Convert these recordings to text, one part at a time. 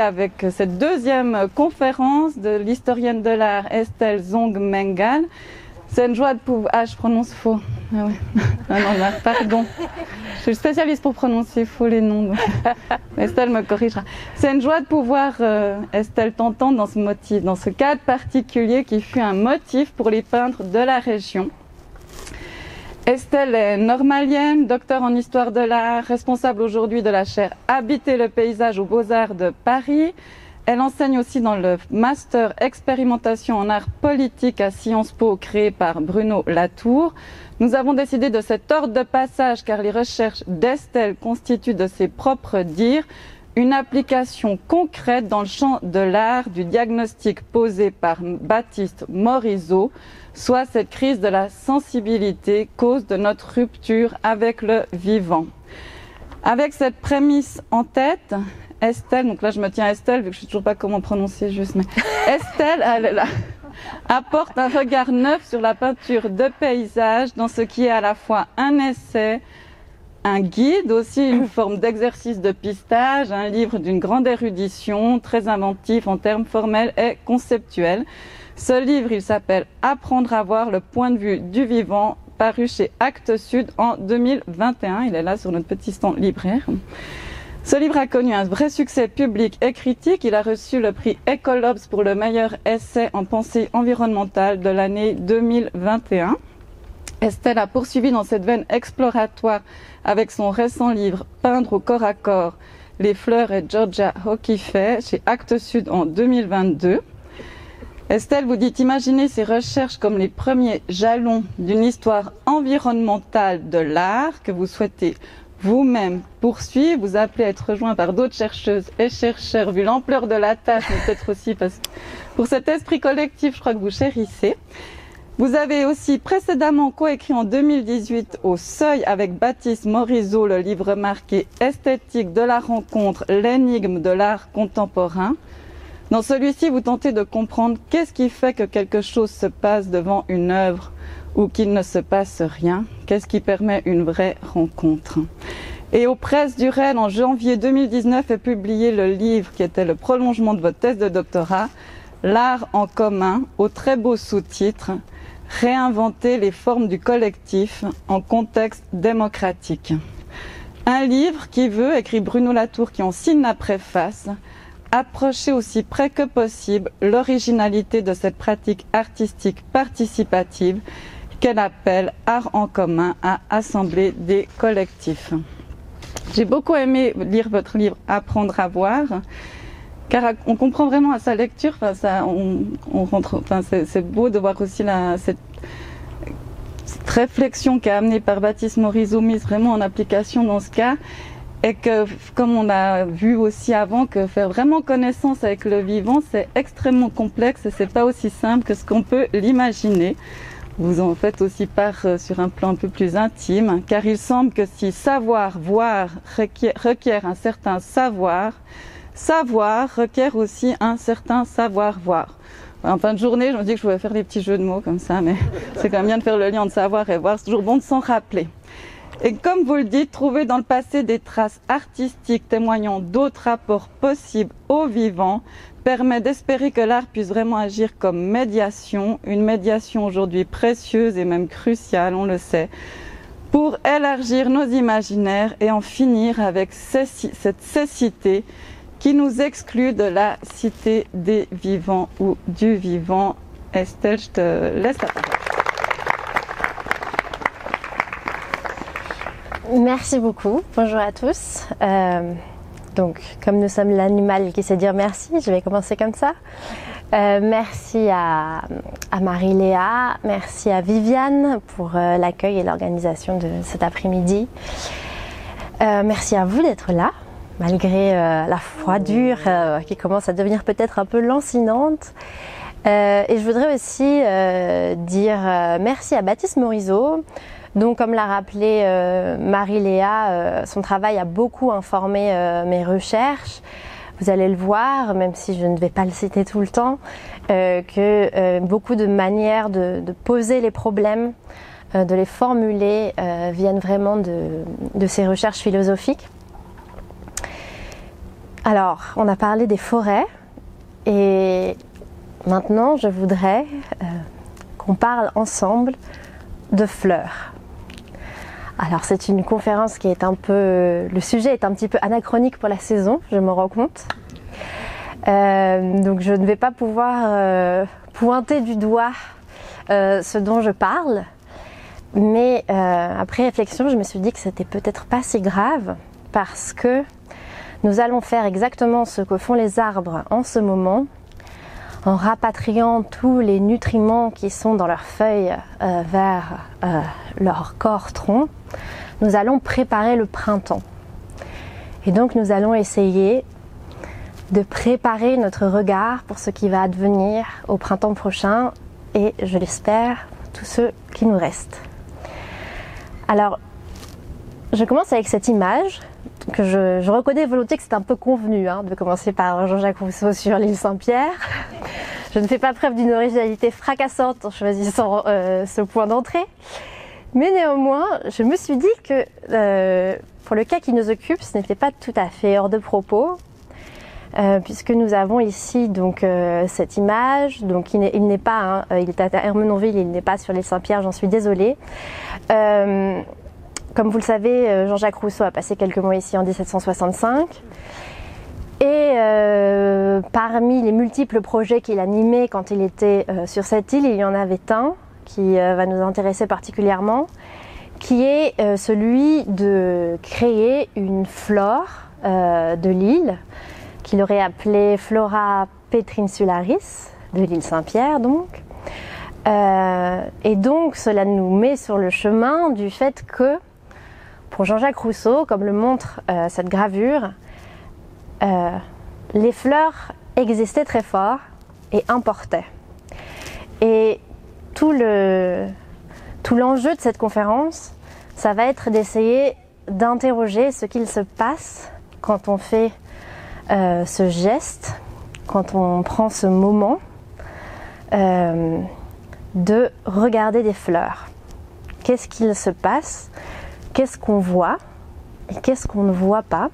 Avec cette deuxième conférence de l'historienne de l'art Estelle Zong-Mengal, c'est une joie de pouvoir... Ah, je prononce faux. Ah oui. Ah non, bah, pardon. Je suis spécialiste pour prononcer faux les noms. Donc. Estelle me corrigera. C'est une joie de pouvoir, Estelle, t'entendre dans ce motif, dans ce cadre particulier qui fut un motif pour les peintres de la région. Estelle est normalienne, docteur en histoire de l'art, responsable aujourd'hui de la chaire Habiter le paysage aux Beaux-Arts de Paris. Elle enseigne aussi dans le master expérimentation en art politique à Sciences Po créé par Bruno Latour. Nous avons décidé de cet ordre de passage car les recherches d'Estelle constituent de ses propres dires une application concrète dans le champ de l'art du diagnostic posé par Baptiste Morizot. Soit cette crise de la sensibilité, cause de notre rupture avec le vivant. Avec cette prémisse en tête, Estelle, donc là je me tiens à Estelle, vu que je ne sais toujours pas comment prononcer juste, mais Estelle elle apporte un regard neuf sur la peinture de paysage, dans ce qui est à la fois un essai, un guide, aussi une forme d'exercice de pistage, un livre d'une grande érudition, très inventif en termes formels et conceptuels. Ce livre, il s'appelle « Apprendre à voir le point de vue du vivant », paru chez Actes Sud en 2021. Il est là sur notre petit stand libraire. Ce livre a connu un vrai succès public et critique. Il a reçu le prix Ecolobs pour le meilleur essai en pensée environnementale de l'année 2021. Estelle a poursuivi dans cette veine exploratoire avec son récent livre « Peindre au corps à corps, les fleurs et Georgia O'Keeffe » chez Actes Sud en 2022. Estelle vous dit imaginer ces recherches comme les premiers jalons d'une histoire environnementale de l'art que vous souhaitez vous-même poursuivre. Vous appelez à être rejoint par d'autres chercheuses et chercheurs vu l'ampleur de la tâche, mais peut-être aussi parce que pour cet esprit collectif, je crois que vous chérissez. Vous avez aussi précédemment coécrit en 2018 au Seuil avec Baptiste Morizot le livre marqué « Esthétique de la rencontre, l'énigme de l'art contemporain ». Dans celui-ci, vous tentez de comprendre qu'est-ce qui fait que quelque chose se passe devant une œuvre ou qu'il ne se passe rien, qu'est-ce qui permet une vraie rencontre. Et aux Presses du réel, en janvier 2019, est publié le livre qui était le prolongement de votre thèse de doctorat, L'art en commun, au très beau sous-titre, Réinventer les formes du collectif en contexte démocratique. Un livre qui veut, écrit Bruno Latour, qui en signe la préface, approcher aussi près que possible l'originalité de cette pratique artistique participative qu'elle appelle art en commun à assembler des collectifs. J'ai beaucoup aimé lire votre livre Apprendre à voir, car on comprend vraiment à sa lecture, enfin ça, on rentre, enfin c'est beau de voir aussi cette réflexion qu'a amenée par Baptiste Morizot mise vraiment en application dans ce cas. Et que, comme on a vu aussi avant, que faire vraiment connaissance avec le vivant, c'est extrêmement complexe et c'est pas aussi simple que ce qu'on peut l'imaginer. Vous en faites aussi part sur un plan un peu plus intime, car il semble que si savoir voir requiert un certain savoir, savoir requiert aussi un certain savoir voir. En fin de journée, je me dis que je pouvais faire des petits jeux de mots comme ça, mais c'est quand même bien de faire le lien entre savoir et voir, c'est toujours bon de s'en rappeler. Et comme vous le dites, trouver dans le passé des traces artistiques témoignant d'autres rapports possibles au vivant permet d'espérer que l'art puisse vraiment agir comme médiation, une médiation aujourd'hui précieuse et même cruciale, on le sait, pour élargir nos imaginaires et en finir avec cette cécité qui nous exclut de la cité des vivants ou du vivant. Estelle, je te laisse la parole. Merci beaucoup, bonjour à tous. Donc, comme nous sommes l'animal qui sait dire merci, je vais commencer comme ça. Merci à Marie-Léa, merci à Viviane pour l'accueil et l'organisation de cet après-midi. Merci à vous d'être là, malgré la froidure qui commence à devenir peut-être un peu lancinante. Et je voudrais aussi dire merci à Baptiste Morizot. Donc, comme l'a rappelé Marie-Léa, son travail a beaucoup informé mes recherches. Vous allez le voir, même si je ne vais pas le citer tout le temps, que beaucoup de manières de poser les problèmes, de les formuler, viennent vraiment de ces recherches philosophiques. Alors, on a parlé des forêts et maintenant je voudrais qu'on parle ensemble de fleurs. Alors c'est une conférence qui est un peu... Le sujet est un petit peu anachronique pour la saison, je me rends compte. Donc je ne vais pas pouvoir pointer du doigt ce dont je parle. Mais après réflexion, je me suis dit que c'était peut-être pas si grave parce que nous allons faire exactement ce que font les arbres en ce moment, en rapatriant tous les nutriments qui sont dans leurs feuilles vers leur corps tronc. Nous allons préparer le printemps. Et donc nous allons essayer de préparer notre regard pour ce qui va advenir au printemps prochain et, je l'espère, tous ceux qui nous restent. Alors, je commence avec cette image que je reconnais volontiers que c'est un peu convenu de commencer par Jean-Jacques Rousseau sur l'île Saint-Pierre. Je ne fais pas preuve d'une originalité fracassante en choisissant ce point d'entrée, mais néanmoins, je me suis dit que pour le cas qui nous occupe, ce n'était pas tout à fait hors de propos, puisque nous avons ici donc cette image, donc il n'est pas, il est à Ermenonville, il n'est pas sur l'île Saint-Pierre, j'en suis désolée. Comme vous le savez, Jean-Jacques Rousseau a passé quelques mois ici en 1765 et parmi les multiples projets qu'il animait quand il était sur cette île, il y en avait un qui va nous intéresser particulièrement, qui est celui de créer une flore de l'île qu'il aurait appelée Flora Petrinsularis, de l'île Saint-Pierre donc. Et donc cela nous met sur le chemin du fait que pour Jean-Jacques Rousseau, comme le montre cette gravure, les fleurs existaient très fort et importaient. Et tout l'enjeu de cette conférence, ça va être d'essayer d'interroger ce qu'il se passe quand on fait ce geste, quand on prend ce moment de regarder des fleurs. Qu'est-ce qu'il se passe ? Qu'est-ce qu'on voit et qu'est-ce qu'on ne voit pas?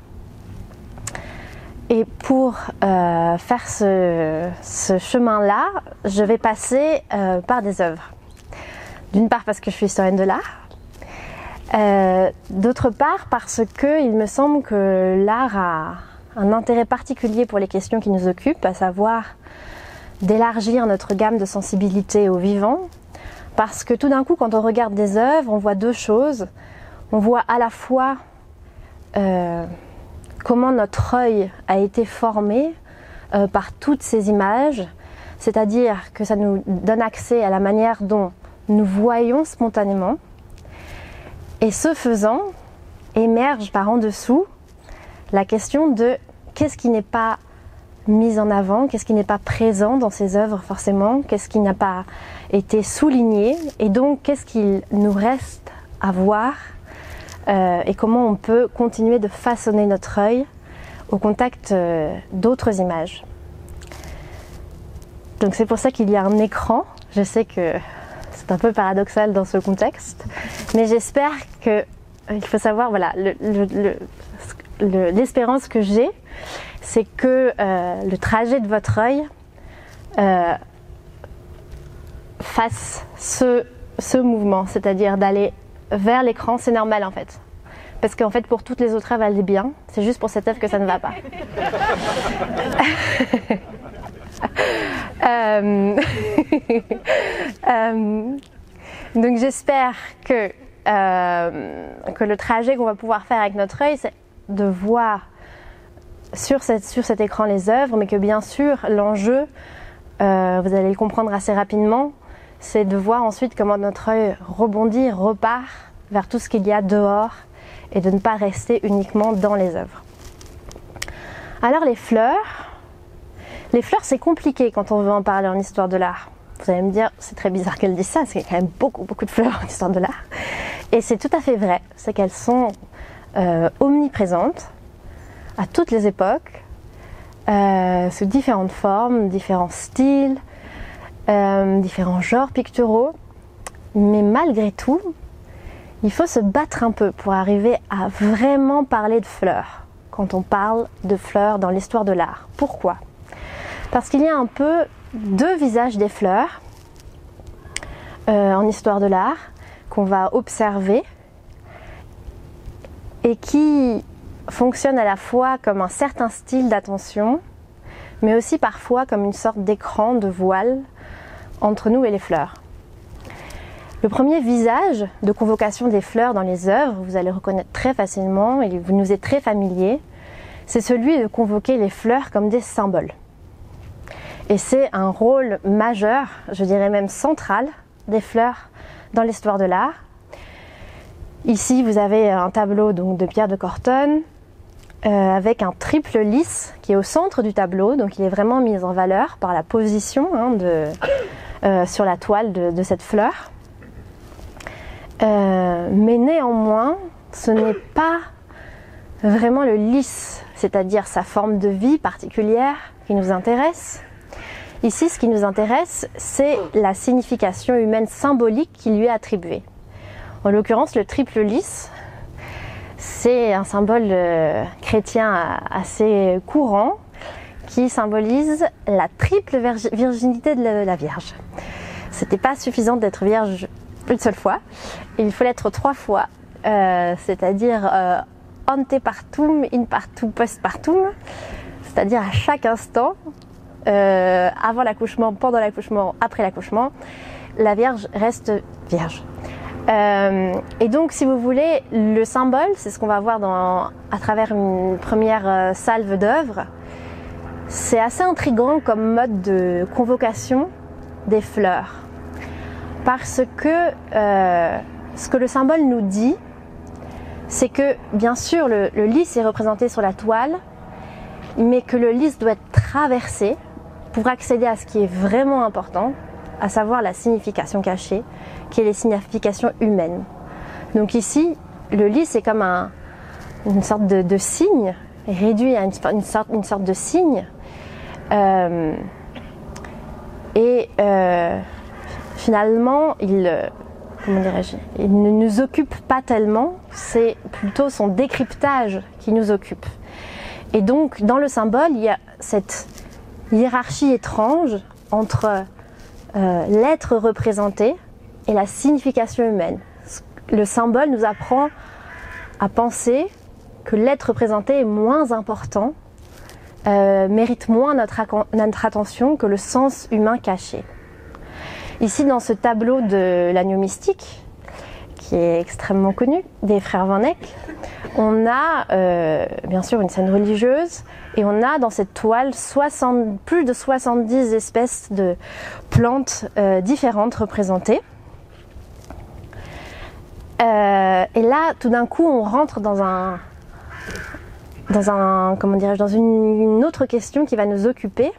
Et pour faire ce chemin-là, je vais passer par des œuvres. D'une part parce que je suis historienne de l'art, d'autre part parce qu'il me semble que l'art a un intérêt particulier pour les questions qui nous occupent, à savoir d'élargir notre gamme de sensibilité au vivant, parce que tout d'un coup, quand on regarde des œuvres, on voit deux choses. On voit à la fois comment notre œil a été formé par toutes ces images, c'est-à-dire que ça nous donne accès à la manière dont nous voyons spontanément, et ce faisant, émerge par en dessous la question de qu'est-ce qui n'est pas mis en avant, qu'est-ce qui n'est pas présent dans ces œuvres forcément, qu'est-ce qui n'a pas été souligné, et donc qu'est-ce qu'il nous reste à voir et comment on peut continuer de façonner notre œil au contact d'autres images. Donc c'est pour ça qu'il y a un écran. Je sais que c'est un peu paradoxal dans ce contexte, mais j'espère que, il faut savoir, voilà, l'espérance que j'ai, c'est que le trajet de votre œil fasse ce mouvement, c'est-à-dire d'aller vers l'écran, c'est normal en fait. Parce qu'en fait, pour toutes les autres œuvres, elle est bien. C'est juste pour cette œuvre que ça ne va pas. Donc j'espère que le trajet qu'on va pouvoir faire avec notre œil, c'est de voir sur cet écran les œuvres, mais que bien sûr, l'enjeu, vous allez le comprendre assez rapidement, c'est de voir ensuite comment notre œil rebondit, repart vers tout ce qu'il y a dehors et de ne pas rester uniquement dans les œuvres. Alors les fleurs c'est compliqué quand on veut en parler en histoire de l'art. Vous allez me dire, c'est très bizarre qu'elle dise ça, parce qu'il y a quand même beaucoup, beaucoup de fleurs en histoire de l'art. Et c'est tout à fait vrai, c'est qu'elles sont omniprésentes à toutes les époques, sous différentes formes, différents styles, différents genres picturaux, mais malgré tout, il faut se battre un peu pour arriver à vraiment parler de fleurs. quand on parle de fleurs dans l'histoire de l'art. Pourquoi? Parce qu'il y a un peu deux visages des fleurs en histoire de l'art qu'on va observer et qui fonctionnent à la fois comme un certain style d'attention mais aussi parfois comme une sorte d'écran, de voile entre nous et les fleurs. Le premier visage de convocation des fleurs dans les œuvres, vous allez le reconnaître très facilement, il nous est très familier, c'est celui de convoquer les fleurs comme des symboles. Et c'est un rôle majeur, je dirais même central, des fleurs dans l'histoire de l'art. Ici, vous avez un tableau donc, de Pierre de Cortone avec un triple lys qui est au centre du tableau, donc il est vraiment mis en valeur par la position sur la toile de cette fleur. Mais néanmoins, ce n'est pas vraiment le lys, c'est-à-dire sa forme de vie particulière qui nous intéresse. Ici, ce qui nous intéresse, c'est la signification humaine symbolique qui lui est attribuée. En l'occurrence, le triple lys, c'est un symbole chrétien assez courant qui symbolise la triple virginité de la Vierge. C'était pas suffisant d'être vierge une seule fois, il faut l'être trois fois, c'est-à-dire ante partum, in partum, post partum, c'est-à-dire à chaque instant, avant l'accouchement, pendant l'accouchement, après l'accouchement, la Vierge reste vierge. Et donc, si vous voulez, le symbole, c'est ce qu'on va voir à travers une première salve d'œuvres, c'est assez intriguant comme mode de convocation des fleurs. Parce que ce que le symbole nous dit, c'est que bien sûr le lys est représenté sur la toile, mais que le lys doit être traversé pour accéder à ce qui est vraiment important, à savoir la signification cachée, qui est les significations humaines. Donc ici, le lys est comme une sorte de signe, réduit à une sorte de signe. Finalement, il ne nous occupe pas tellement, c'est plutôt son décryptage qui nous occupe. Et donc, dans le symbole, il y a cette hiérarchie étrange entre l'être représenté et la signification humaine. Le symbole nous apprend à penser que l'être représenté est moins important, mérite moins notre attention que le sens humain caché. Ici, dans ce tableau de l'agneau mystique, qui est extrêmement connu, des frères Van Eyck, on a bien sûr une scène religieuse et on a dans cette toile plus de 70 espèces de plantes différentes représentées. Et là, tout d'un coup, on rentre dans une autre question qui va nous occuper.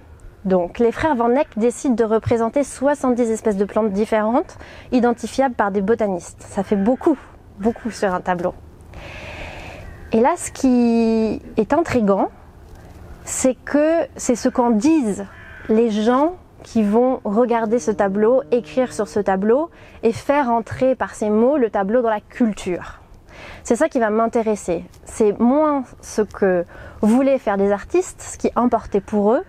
Donc, les frères Van Eyck décident de représenter 70 espèces de plantes différentes, identifiables par des botanistes. Ça fait beaucoup, beaucoup sur un tableau. Et là, ce qui est intriguant, c'est que c'est ce qu'en disent les gens qui vont regarder ce tableau, écrire sur ce tableau et faire entrer par ces mots le tableau dans la culture. C'est ça qui va m'intéresser. C'est moins ce que voulaient faire les artistes, ce qui importait pour eux,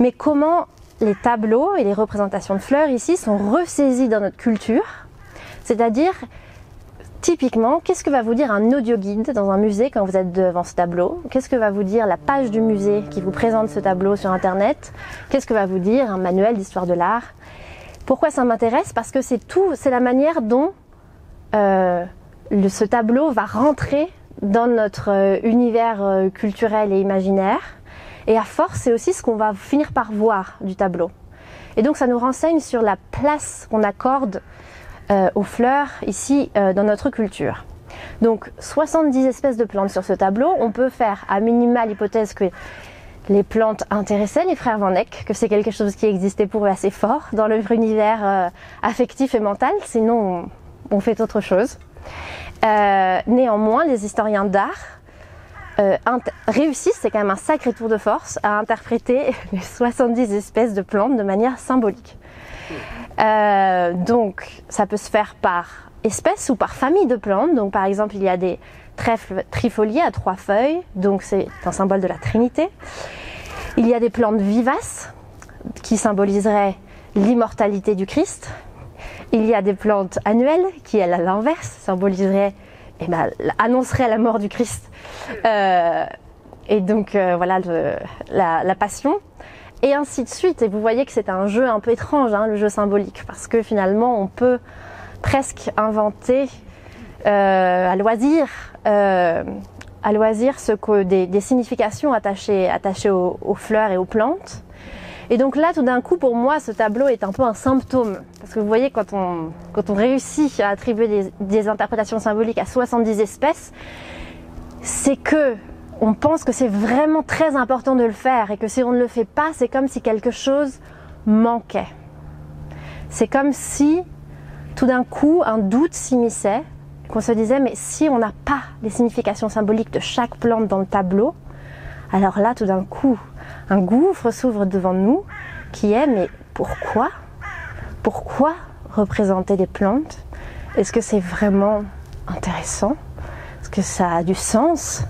mais comment les tableaux et les représentations de fleurs ici sont ressaisis dans notre culture, c'est-à-dire typiquement, qu'est-ce que va vous dire un audioguide dans un musée quand vous êtes devant ce tableau? Qu'est-ce que va vous dire la page du musée qui vous présente ce tableau sur internet? Qu'est-ce que va vous dire un manuel d'histoire de l'art? Pourquoi ça m'intéresse? Parce que c'est la manière dont ce tableau va rentrer dans notre univers culturel et imaginaire. Et à force, c'est aussi ce qu'on va finir par voir du tableau. Et donc, ça nous renseigne sur la place qu'on accorde aux fleurs ici dans notre culture. Donc, 70 espèces de plantes sur ce tableau. On peut faire à minima l'hypothèse que les plantes intéressaient les frères Van Eyck, que c'est quelque chose qui existait pour eux assez fort dans leur univers affectif et mental. Sinon, on fait autre chose. Néanmoins, les historiens d'art réussissent, c'est quand même un sacré tour de force, à interpréter les 70 espèces de plantes de manière symbolique. Donc ça peut se faire par espèce ou par famille de plantes. Donc par exemple, il y a des trèfles trifoliés à 3 feuilles, donc c'est un symbole de la Trinité. Il y a des plantes vivaces qui symboliseraient l'immortalité du Christ. Il y a des plantes annuelles qui, elles, à l'inverse, symboliseraient, annonceraient la mort du Christ. Voilà la passion. Et ainsi de suite. Et vous voyez que c'est un jeu un peu étrange, le jeu symbolique, parce que finalement, on peut presque inventer à loisir des significations attachées aux fleurs et aux plantes. Et donc là, tout d'un coup, pour moi, ce tableau est un peu un symptôme. Parce que vous voyez, quand on réussit à attribuer des interprétations symboliques à 70 espèces, c'est que on pense que c'est vraiment très important de le faire et que si on ne le fait pas, c'est comme si quelque chose manquait. C'est comme si, tout d'un coup, un doute s'immisçait, qu'on se disait, mais si on n'a pas les significations symboliques de chaque plante dans le tableau, alors là, tout d'un coup, un gouffre s'ouvre devant nous qui est, mais pourquoi ? Pourquoi représenter des plantes ? Est-ce que c'est vraiment intéressant ? Est-ce que ça a du sens ?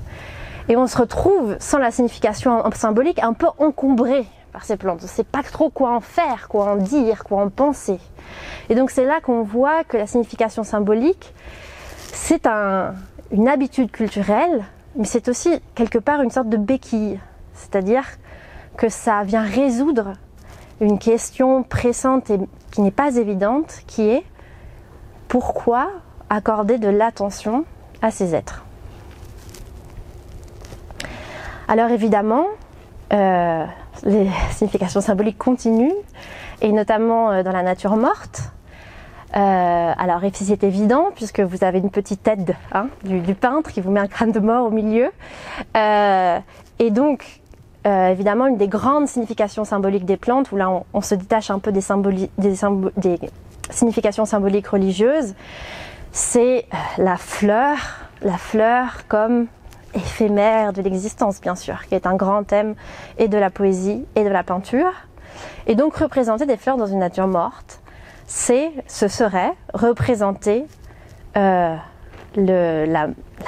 Et on se retrouve, sans la signification symbolique, un peu encombré par ces plantes. On ne sait pas trop quoi en faire, quoi en dire, quoi en penser. Et donc c'est là qu'on voit que la signification symbolique, c'est une habitude culturelle, mais c'est aussi quelque part une sorte de béquille. C'est-à-dire que ça vient résoudre une question pressante et qui n'est pas évidente, qui est pourquoi accorder de l'attention à ces êtres. Alors évidemment, les significations symboliques continuent, et notamment dans la nature morte. Alors c'est évident, puisque vous avez une petite tête du peintre qui vous met un crâne de mort au milieu. Évidemment, une des grandes significations symboliques des plantes, où là on se détache un peu des significations symboliques religieuses, c'est la fleur comme éphémère de l'existence, bien sûr, qui est un grand thème et de la poésie et de la peinture. Et donc représenter des fleurs dans une nature morte, ce serait représenter la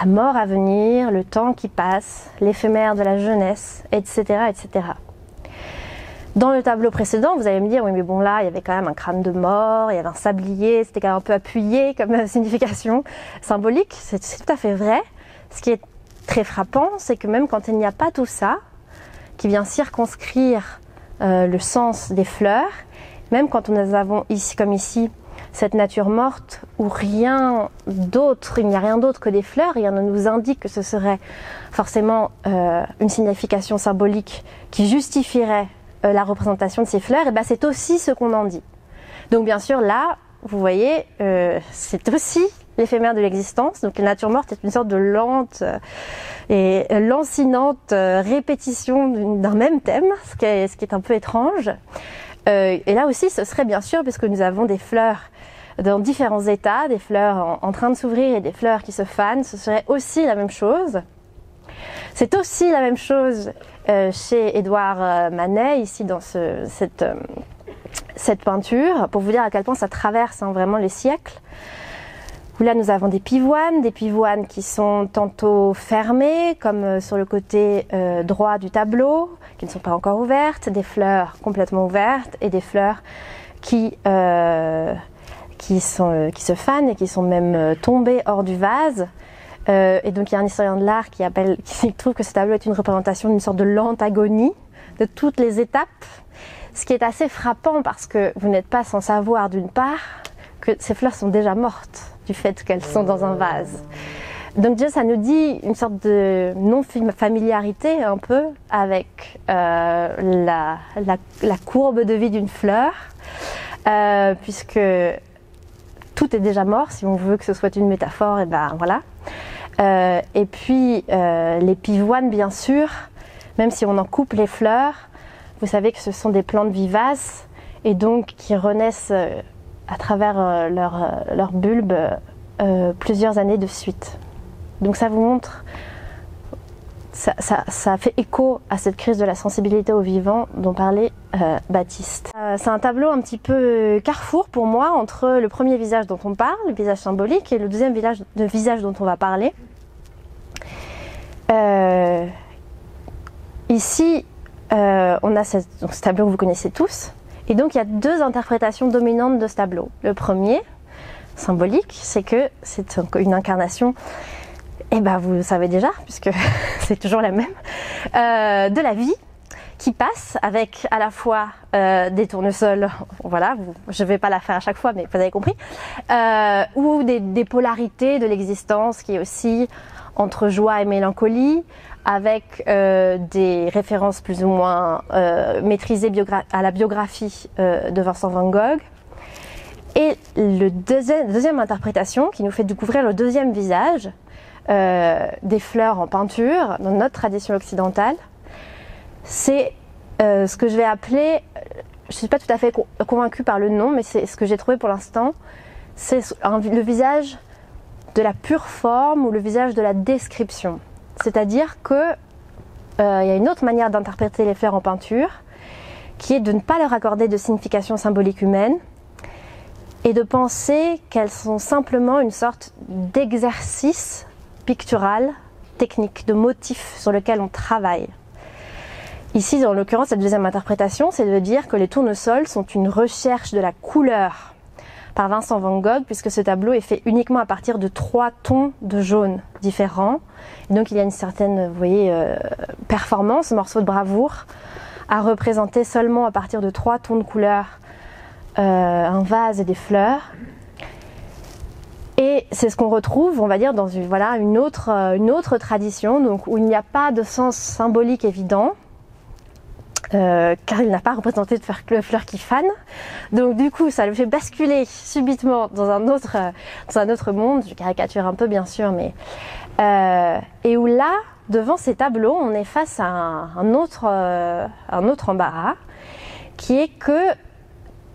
mort à venir, le temps qui passe, l'éphémère de la jeunesse, etc., etc. Dans le tableau précédent, vous allez me dire, oui mais bon là, il y avait quand même un crâne de mort, il y avait un sablier, c'était quand même un peu appuyé comme signification symbolique, c'est tout à fait vrai. Ce qui est très frappant, c'est que même quand il n'y a pas tout ça, qui vient circonscrire le sens des fleurs, même quand nous avons ici, comme ici, cette nature morte où rien d'autre, il n'y a rien d'autre que des fleurs, rien ne nous indique que ce serait forcément une signification symbolique qui justifierait la représentation de ces fleurs, et bien c'est aussi ce qu'on en dit. Donc bien sûr là, vous voyez, c'est aussi l'éphémère de l'existence. Donc la nature morte est une sorte de lente et lancinante répétition d'un même thème, ce qui est un peu étrange. Et là aussi, ce serait bien sûr, puisque nous avons des fleurs dans différents états, des fleurs en train de s'ouvrir et des fleurs qui se fanent, ce serait aussi la même chose. C'est aussi la même chose chez Édouard Manet, ici dans cette peinture, pour vous dire à quel point ça traverse vraiment les siècles. Où là nous avons des pivoines qui sont tantôt fermées, comme sur le côté droit du tableau, qui ne sont pas encore ouvertes, des fleurs complètement ouvertes et des fleurs qui se fanent et qui sont même tombées hors du vase. Et donc il y a un historien de l'art qui trouve que ce tableau est une représentation d'une sorte de lente agonie de toutes les étapes, ce qui est assez frappant parce que vous n'êtes pas sans savoir d'une part que ces fleurs sont déjà mortes du fait qu'elles sont dans un vase. Donc déjà ça nous dit une sorte de non-familiarité un peu avec la courbe de vie d'une fleur, puisque tout est déjà mort, si on veut que ce soit une métaphore, et ben voilà. Et puis les pivoines bien sûr, même si on en coupe les fleurs, vous savez que ce sont des plantes vivaces et donc qui renaissent à travers leur bulbe plusieurs années de suite. Donc ça vous montre ça fait écho à cette crise de la sensibilité au vivant dont parlait Baptiste. C'est un tableau un petit peu carrefour pour moi entre le premier visage dont on parle, le visage symbolique, et le deuxième visage dont on va parler. Ici, on a ce tableau que vous connaissez tous. Et donc il y a deux interprétations dominantes de ce tableau. Le premier, symbolique, c'est que c'est une incarnation, et ben vous le savez déjà, puisque c'est toujours la même, de la vie qui passe avec à la fois des tournesols, voilà, je ne vais pas la faire à chaque fois, mais vous avez compris, ou des polarités de l'existence qui est aussi entre joie et mélancolie, avec des références plus ou moins maîtrisées à la biographie de Vincent Van Gogh. Et la deuxième interprétation qui nous fait découvrir le deuxième visage des fleurs en peinture dans notre tradition occidentale, c'est ce que je vais appeler, je ne suis pas tout à fait convaincue par le nom, mais c'est ce que j'ai trouvé pour l'instant, c'est le visage de la pure forme ou le visage de la description. C'est-à-dire qu'il y a une autre manière d'interpréter les fleurs en peinture, qui est de ne pas leur accorder de signification symbolique humaine et de penser qu'elles sont simplement une sorte d'exercice pictural, technique, de motif sur lequel on travaille. Ici, en l'occurrence, cette deuxième interprétation, c'est de dire que les tournesols sont une recherche de la couleur par Vincent Van Gogh, puisque ce tableau est fait uniquement à partir de 3 tons de jaune différents. Et donc il y a une certaine, vous voyez, performance, morceau de bravoure, à représenter seulement à partir de 3 tons de couleur un vase et des fleurs. Et c'est ce qu'on retrouve, on va dire, dans une autre tradition, donc, où il n'y a pas de sens symbolique évident, car il n'a pas représenté de fleurs qui fanent. Donc du coup, ça le fait basculer subitement dans un autre monde, je caricature un peu bien sûr, mais et où là, devant ces tableaux, on est face à un autre embarras, qui est que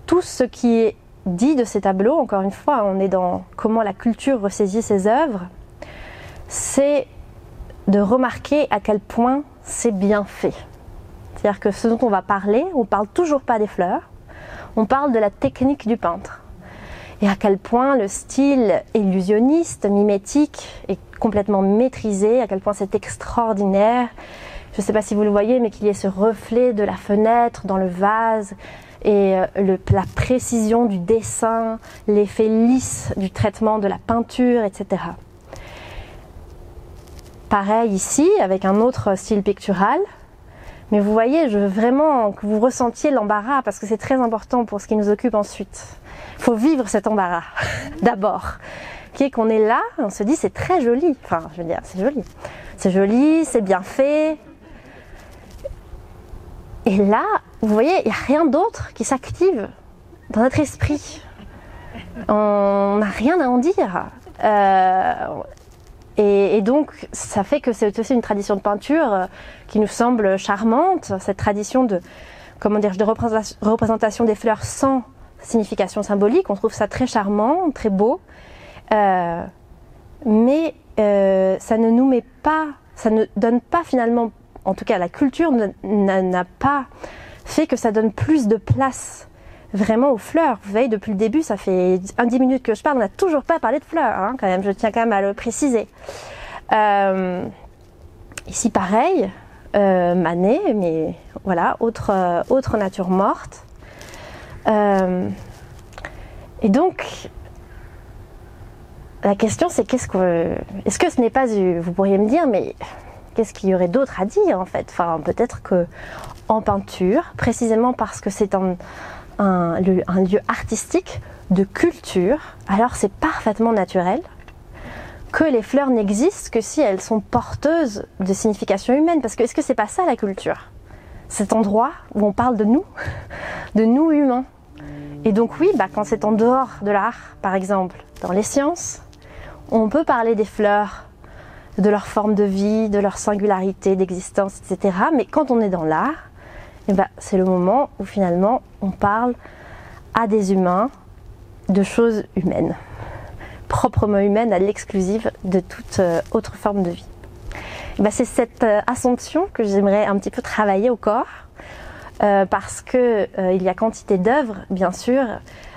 tout ce qui est dit de ces tableaux, encore une fois, on est dans comment la culture ressaisit ses œuvres, c'est de remarquer à quel point c'est bien fait. C'est-à-dire que ce dont on va parler, on ne parle toujours pas des fleurs, on parle de la technique du peintre. Et à quel point le style illusionniste, mimétique, est complètement maîtrisé, à quel point c'est extraordinaire. Je ne sais pas si vous le voyez, mais qu'il y ait ce reflet de la fenêtre dans le vase, et la précision du dessin, l'effet lisse du traitement de la peinture, etc. Pareil ici, avec un autre style pictural. Mais vous voyez, je veux vraiment que vous ressentiez l'embarras, parce que c'est très important pour ce qui nous occupe ensuite. Il faut vivre cet embarras, d'abord. Qui est qu'on est là, on se dit c'est très joli. Enfin, je veux dire, c'est joli. C'est joli, c'est bien fait. Et là, vous voyez, il n'y a rien d'autre qui s'active dans notre esprit. On n'a rien à en dire. Et donc, ça fait que c'est aussi une tradition de peinture qui nous semble charmante, cette tradition de, comment dire, de représentation des fleurs sans signification symbolique. On trouve ça très charmant, très beau, mais ça ne nous met pas, ça ne donne pas finalement, en tout cas la culture n'a pas fait que ça donne plus de place vraiment aux fleurs. Vous voyez, depuis le début, ça fait 10 minutes que je parle, on n'a toujours pas parlé de fleurs, hein, quand même, je tiens quand même à le préciser. Ici, pareil, Manet, mais voilà, autre nature morte. Et donc, la question, c'est est-ce que ce n'est pas, vous pourriez me dire, mais qu'est-ce qu'il y aurait d'autre à dire, en fait? Enfin, peut-être que en peinture, précisément parce que c'est un lieu artistique de culture, alors c'est parfaitement naturel que les fleurs n'existent que si elles sont porteuses de signification humaine, parce que est-ce que c'est pas ça la culture? Cet endroit où on parle de nous humains. Et donc oui, bah, quand c'est en dehors de l'art, par exemple dans les sciences, on peut parler des fleurs, de leur forme de vie, de leur singularité d'existence, etc. Mais quand on est dans l'art, eh ben, c'est le moment où finalement on parle à des humains de choses humaines, proprement humaines, à l'exclusive de toute autre forme de vie. C'est cette assomption que j'aimerais un petit peu travailler au corps, parce que il y a quantité d'œuvres, bien sûr,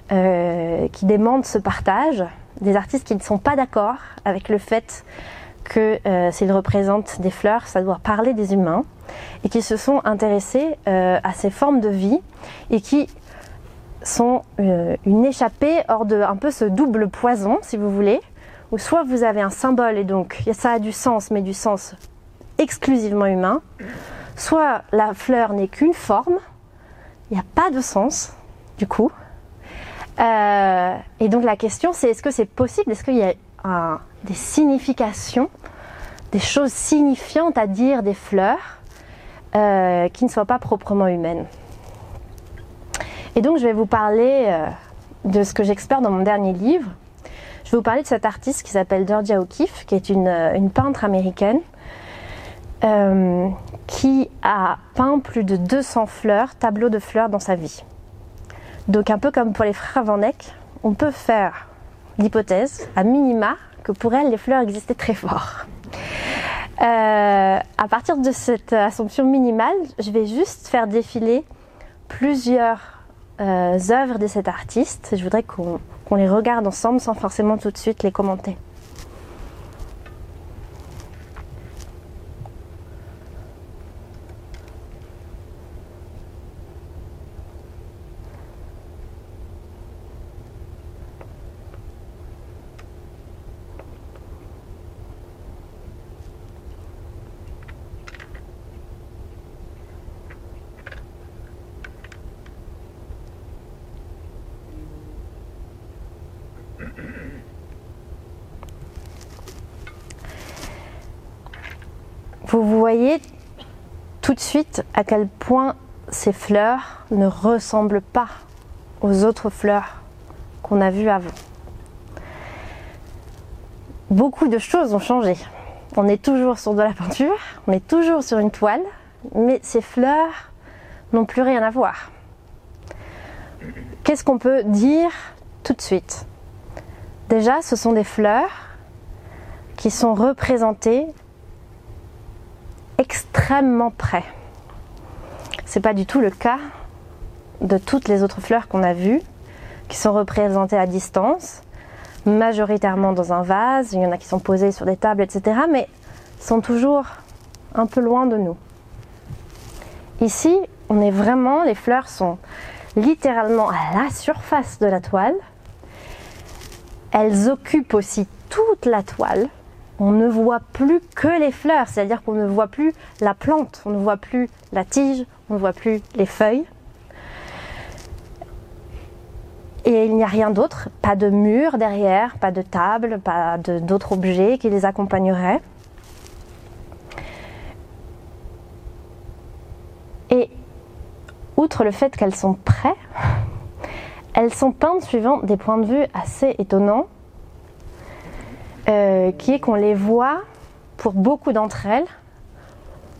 qui demandent ce partage, des artistes qui ne sont pas d'accord avec le fait que s'ils représentent des fleurs, ça doit parler des humains, et qui se sont intéressés à ces formes de vie, et qui sont une échappée hors de un peu ce double poison, si vous voulez, où soit vous avez un symbole et donc ça a du sens, mais du sens exclusivement humain, soit la fleur n'est qu'une forme, il n'y a pas de sens du coup. Et donc la question c'est, est-ce que c'est possible, est-ce qu'il y a des significations, des choses signifiantes à dire des fleurs qui ne soient pas proprement humaines? Et donc je vais vous parler de ce que j'explore dans mon dernier livre. Je vais vous parler de cette artiste qui s'appelle Georgia O'Keeffe, qui est une peintre américaine qui a peint plus de 200 fleurs, tableaux de fleurs dans sa vie. Donc un peu comme pour les frères Van Eyck, on peut faire l'hypothèse, à minima, que pour elle les fleurs existaient très fort. À partir de cette assumption minimale, je vais juste faire défiler plusieurs œuvres de cet artiste. Je voudrais qu'on les regarde ensemble sans forcément tout de suite les commenter. Vous voyez tout de suite à quel point ces fleurs ne ressemblent pas aux autres fleurs qu'on a vues avant. Beaucoup de choses ont changé. On est toujours sur de la peinture, on est toujours sur une toile, mais ces fleurs n'ont plus rien à voir. Qu'est-ce qu'on peut dire tout de suite? Déjà, ce sont des fleurs qui sont représentées extrêmement près. C'est pas du tout le cas de toutes les autres fleurs qu'on a vues, qui sont représentées à distance, majoritairement dans un vase, il y en a qui sont posées sur des tables, etc., mais sont toujours un peu loin de nous. Ici, on est vraiment, les fleurs sont littéralement à la surface de la toile, elles occupent aussi toute la toile. On ne voit plus que les fleurs, c'est-à-dire qu'on ne voit plus la plante, on ne voit plus la tige, on ne voit plus les feuilles. Et il n'y a rien d'autre, pas de mur derrière, pas de table, pas d'autres objets qui les accompagneraient. Et outre le fait qu'elles sont près, elles sont peintes suivant des points de vue assez étonnants. Qui est qu'on les voit, pour beaucoup d'entre elles,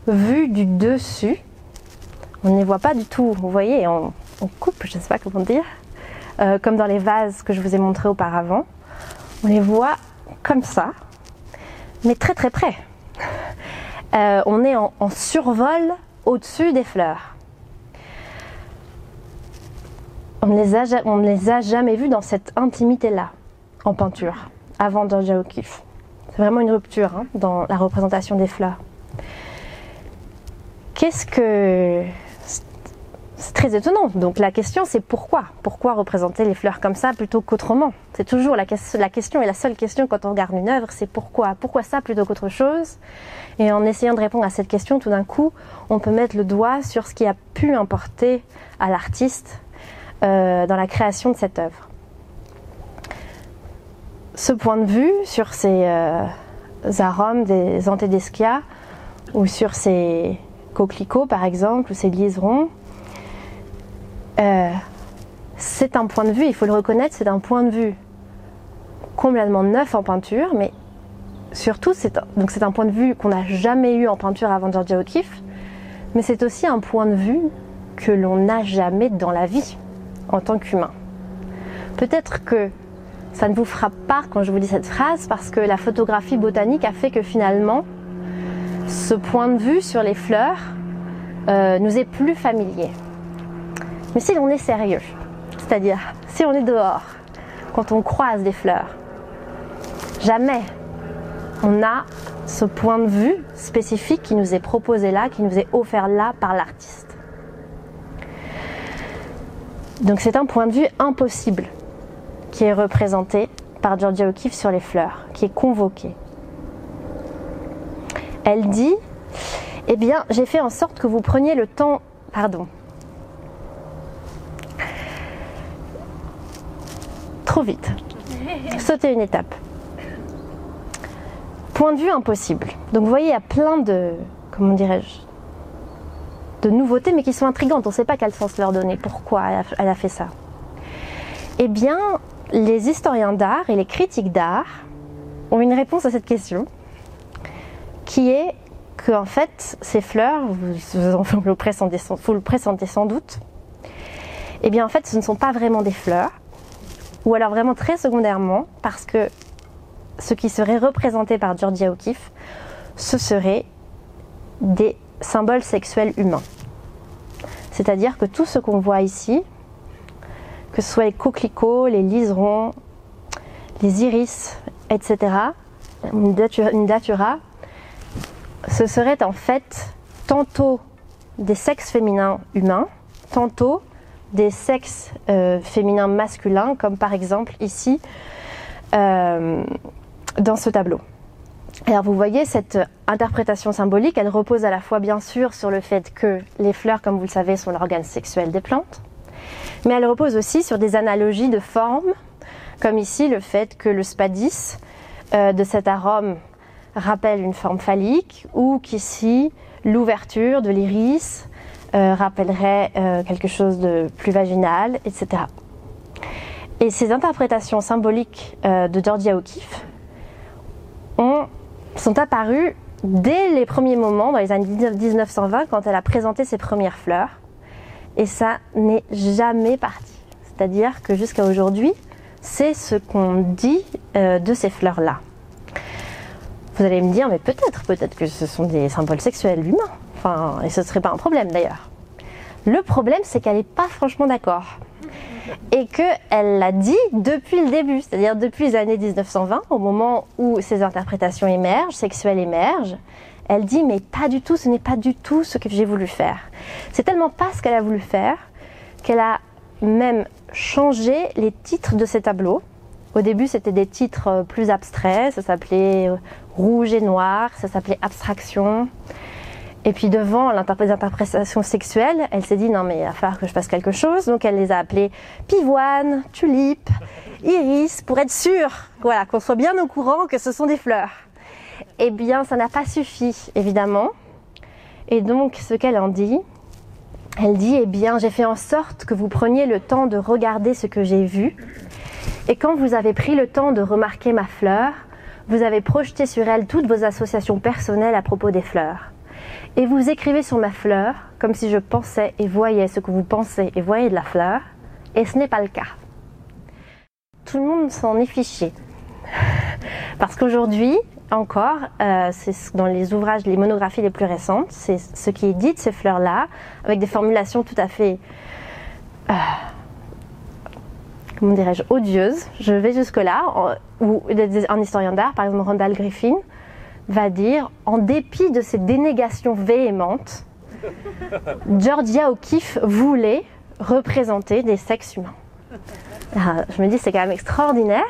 vues du dessus. On ne les voit pas du tout, vous voyez, on coupe, je ne sais pas comment dire, comme dans les vases que je vous ai montrés auparavant. On les voit comme ça, mais très très près. On est en survol au-dessus des fleurs. On ne les a jamais vues dans cette intimité-là, en peinture. Avant Georgia O'Keeffe. C'est vraiment une rupture dans la représentation des fleurs. Qu'est-ce que... C'est très étonnant. Donc la question c'est pourquoi? Pourquoi représenter les fleurs comme ça plutôt qu'autrement? C'est toujours la question, et la seule question quand on regarde une œuvre, c'est pourquoi? Pourquoi ça plutôt qu'autre chose? Et en essayant de répondre à cette question, tout d'un coup, on peut mettre le doigt sur ce qui a pu importer à l'artiste dans la création de cette œuvre. Ce point de vue sur ces arômes des Antedeschia, ou sur ces coquelicots par exemple, ou ces liserons, c'est un point de vue, il faut le reconnaître, c'est un point de vue complètement neuf en peinture, mais surtout c'est un point de vue qu'on n'a jamais eu en peinture avant Georgia O'Keeffe, mais c'est aussi un point de vue que l'on n'a jamais dans la vie en tant qu'humain. Peut-être que ça ne vous frappe pas quand je vous dis cette phrase, parce que la photographie botanique a fait que finalement, ce point de vue sur les fleurs nous est plus familier. Mais si l'on est sérieux, c'est-à-dire si on est dehors, quand on croise des fleurs, jamais on a ce point de vue spécifique qui nous est proposé là, qui nous est offert là par l'artiste. Donc c'est un point de vue impossible qui est représenté par Georgia O'Keeffe sur les fleurs, qui est convoqué. Elle dit, eh bien, j'ai fait en sorte que vous preniez le temps... Pardon. Trop vite. Sauter une étape. Point de vue impossible. Donc vous voyez, il y a plein de, comment dirais-je, de nouveautés, mais qui sont intrigantes. On ne sait pas quel sens leur donner, pourquoi elle a fait ça. Eh bien, les historiens d'art et les critiques d'art ont une réponse à cette question, qui est que en fait, ces fleurs, vous le pressentez sans doute, eh bien en fait, ce ne sont pas vraiment des fleurs, ou alors vraiment très secondairement, parce que ce qui serait représenté par Georgia O'Keeffe, ce serait des symboles sexuels humains. C'est-à-dire que tout ce qu'on voit ici, que ce soit les coquelicots, les liserons, les iris, etc., une datura, ce serait en fait tantôt des sexes féminins humains, tantôt des sexes féminins masculins, comme par exemple ici, dans ce tableau. Alors vous voyez, cette interprétation symbolique, elle repose à la fois bien sûr sur le fait que les fleurs, comme vous le savez, sont l'organe sexuel des plantes, mais elle repose aussi sur des analogies de formes, comme ici le fait que le spadis de cet arôme rappelle une forme phallique, ou qu'ici l'ouverture de l'iris rappellerait quelque chose de plus vaginal, etc. Et ces interprétations symboliques de Georgia O'Keeffe sont apparues dès les premiers moments, dans les années 1920, quand elle a présenté ses premières fleurs. Et ça n'est jamais parti. C'est-à-dire que jusqu'à aujourd'hui, c'est ce qu'on dit de ces fleurs-là. Vous allez me dire, mais peut-être que ce sont des symboles sexuels humains. Enfin, et ce ne serait pas un problème d'ailleurs. Le problème, c'est qu'elle n'est pas franchement d'accord. Et qu'elle l'a dit depuis le début, c'est-à-dire depuis les années 1920, au moment où ces interprétations émergent, sexuelles émergent, elle dit, mais pas du tout, ce n'est pas du tout ce que j'ai voulu faire. C'est tellement pas ce qu'elle a voulu faire, qu'elle a même changé les titres de ses tableaux. Au début, c'était des titres plus abstraits, ça s'appelait Rouge et Noir, ça s'appelait Abstraction. Et puis devant l'interprétation sexuelle, elle s'est dit « Non mais il va falloir que je fasse quelque chose ». Donc elle les a appelés pivoine, tulipe, iris, pour être sûre, voilà, qu'on soit bien au courant que ce sont des fleurs. Eh bien ça n'a pas suffi, évidemment. Et donc ce qu'elle en dit, elle dit « Eh bien j'ai fait en sorte que vous preniez le temps de regarder ce que j'ai vu. Et quand vous avez pris le temps de remarquer ma fleur, vous avez projeté sur elle toutes vos associations personnelles à propos des fleurs. Et vous écrivez sur ma fleur, comme si je pensais et voyais ce que vous pensez et voyez de la fleur, et ce n'est pas le cas. » Tout le monde s'en est fiché. Parce qu'aujourd'hui, encore, c'est dans les ouvrages, les monographies les plus récentes, c'est ce qui est dit de ces fleurs-là, avec des formulations tout à fait, comment dirais-je, odieuses. Je vais jusque-là, où un historien d'art, par exemple Randall Griffin, va dire, en dépit de ces dénégations véhémentes, Georgia O'Keeffe voulait représenter des sexes humains. Alors, je me dis, c'est quand même extraordinaire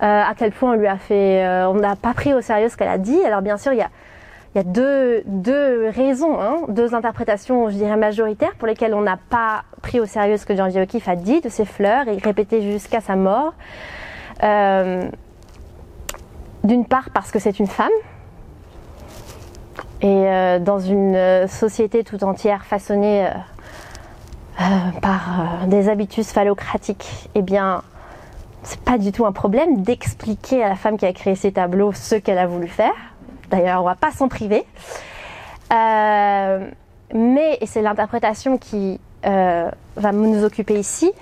à quel point on lui a fait, on n'a pas pris au sérieux ce qu'elle a dit. Alors bien sûr, il y a deux raisons, hein, deux interprétations, je dirais majoritaires, pour lesquelles on n'a pas pris au sérieux ce que Georgia O'Keeffe a dit de ses fleurs et répété jusqu'à sa mort. D'une part parce que c'est une femme, et dans une société tout entière façonnée par des habitus phallocratiques, eh bien, c'est pas du tout un problème d'expliquer à la femme qui a créé ces tableaux ce qu'elle a voulu faire. D'ailleurs, on va pas s'en priver. Mais, et c'est l'interprétation qui va nous occuper ici,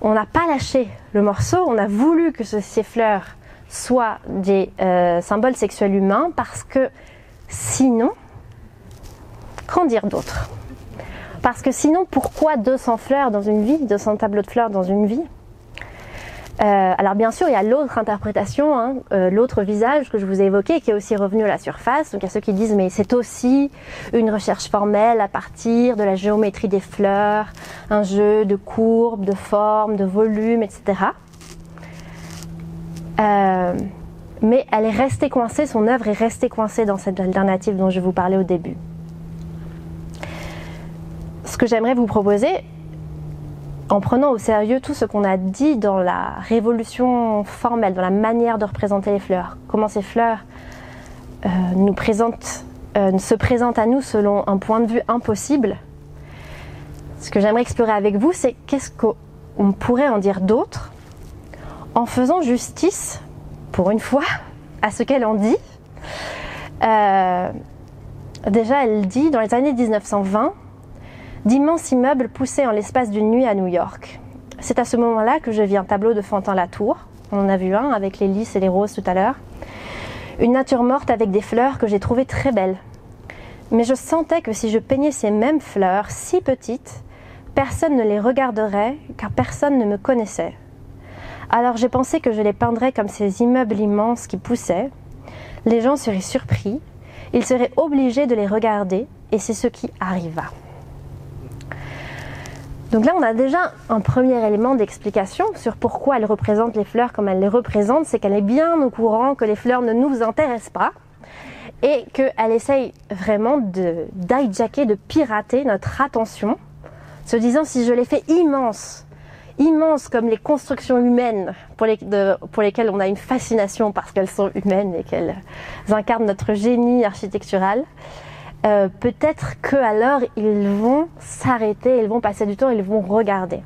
on n'a pas lâché le morceau, on a voulu que ces fleurs soit des symboles sexuels humains parce que Sinon, qu'en dire d'autre? Parce que sinon, pourquoi 200 fleurs dans une vie, 200 tableaux de fleurs dans une vie? Alors bien sûr, il y a l'autre interprétation, hein, l'autre visage que je vous ai évoqué, qui est aussi revenu à la surface. Donc il y a ceux qui disent, mais c'est aussi une recherche formelle à partir de la géométrie des fleurs, un jeu de courbes, de formes, de volumes, etc. Mais elle est restée coincée, son œuvre est restée coincée dans cette alternative dont je vous parlais au début. Ce que j'aimerais vous proposer, en prenant au sérieux tout ce qu'on a dit dans la révolution formelle, dans la manière de représenter les fleurs, comment ces fleurs se présentent à nous selon un point de vue impossible, ce que j'aimerais explorer avec vous, c'est qu'est-ce qu'on pourrait en dire d'autre en faisant justice, pour une fois, à ce qu'elle en dit. Déjà, elle dit, dans les années 1920, d'immenses immeubles poussés en l'espace d'une nuit à New York. C'est à ce moment-là que je vis un tableau de Fantin-Latour, on en a vu un avec les lys et les roses tout à l'heure, une nature morte avec des fleurs que j'ai trouvées très belles. Mais je sentais que si je peignais ces mêmes fleurs, si petites, personne ne les regarderait car personne ne me connaissait. Alors j'ai pensé que je les peindrais comme ces immeubles immenses qui poussaient, les gens seraient surpris, ils seraient obligés de les regarder et c'est ce qui arriva. Donc là, on a déjà un premier élément d'explication sur pourquoi elle représente les fleurs comme elle les représente, c'est qu'elle est bien au courant que les fleurs ne nous intéressent pas et qu'elle essaye vraiment d'hijacker, de pirater notre attention, se disant si je les fais immenses, immenses comme les constructions humaines pour lesquelles on a une fascination parce qu'elles sont humaines et qu'elles incarnent notre génie architectural, peut-être qu'alors ils vont s'arrêter, ils vont passer du temps, ils vont regarder.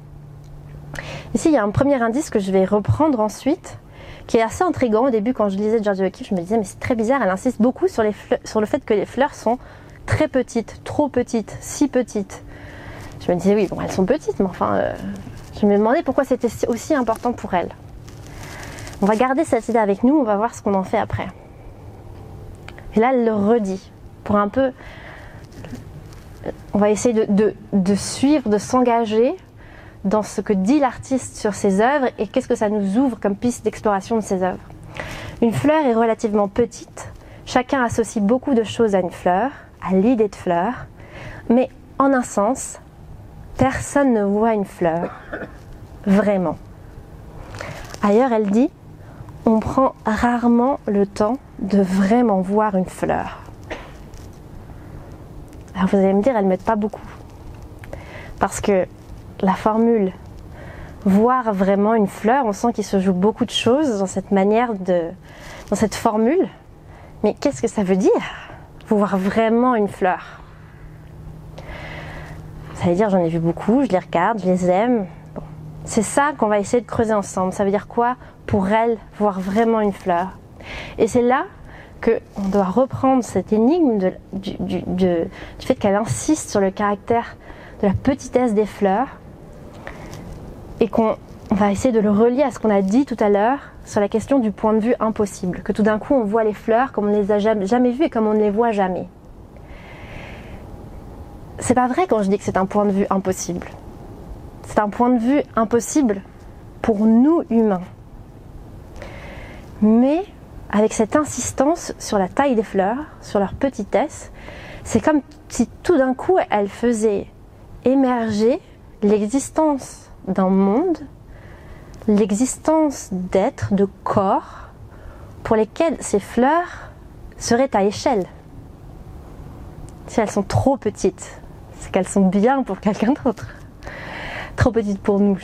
Ici, il y a un premier indice que je vais reprendre ensuite, qui est assez intriguant. Au début, quand je lisais Georgia O'Keeffe, je me disais, mais c'est très bizarre, elle insiste beaucoup sur le fait que les fleurs sont très petites, trop petites, si petites. Je me disais, oui, bon, elles sont petites, mais enfin, je me demandais pourquoi c'était aussi important pour elle. On va garder cette idée avec nous, on va voir ce qu'on en fait après. Et là, elle le redit. Pour un peu, on va essayer de suivre, de s'engager dans ce que dit l'artiste sur ses œuvres et qu'est-ce que ça nous ouvre comme piste d'exploration de ses œuvres. Une fleur est relativement petite, chacun associe beaucoup de choses à une fleur, à l'idée de fleur, mais en un sens, personne ne voit une fleur, vraiment. Ailleurs, elle dit, on prend rarement le temps de vraiment voir une fleur. Alors vous allez me dire, elle ne m'aide pas beaucoup. Parce que la formule « voir vraiment une fleur », on sent qu'il se joue beaucoup de choses dans cette manière dans cette formule. Mais qu'est-ce que ça veut dire, voir vraiment une fleur? Ça veut dire, j'en ai vu beaucoup, je les regarde, je les aime. Bon. C'est ça qu'on va essayer de creuser ensemble. Ça veut dire quoi, pour elle, voir vraiment une fleur? Et c'est là qu'on doit reprendre cette énigme du fait qu'elle insiste sur le caractère de la petitesse des fleurs et qu'on va essayer de le relier à ce qu'on a dit tout à l'heure sur la question du point de vue impossible, que tout d'un coup on voit les fleurs comme on ne les a jamais vues et comme on ne les voit jamais. C'est pas vrai quand je dis que c'est un point de vue impossible. C'est un point de vue impossible pour nous humains. Mais avec cette insistance sur la taille des fleurs, sur leur petitesse, c'est comme si tout d'un coup elle faisait émerger l'existence d'un monde, l'existence d'êtres, de corps, pour lesquels ces fleurs seraient à échelle. Si elles sont trop petites, c'est qu'elles sont bien pour quelqu'un d'autre. Trop petites pour nous.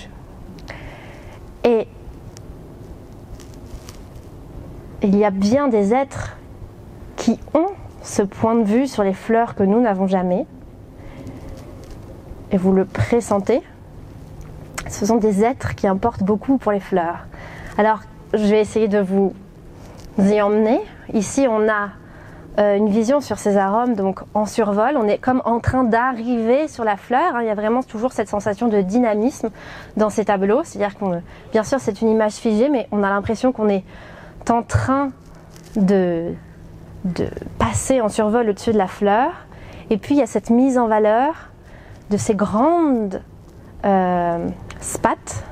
Et il y a bien des êtres qui ont ce point de vue sur les fleurs que nous n'avons jamais. Et vous le pressentez. Ce sont des êtres qui importent beaucoup pour les fleurs. Alors, je vais essayer de vous y emmener. Ici, on a une vision sur ces arômes, donc en survol. On est comme en train d'arriver sur la fleur. Il y a vraiment toujours cette sensation de dynamisme dans ces tableaux. C'est-à-dire qu'on, bien sûr, c'est une image figée, mais on a l'impression qu'on est en train de passer en survol au-dessus de la fleur. Et puis il y a cette mise en valeur de ces grandes spates,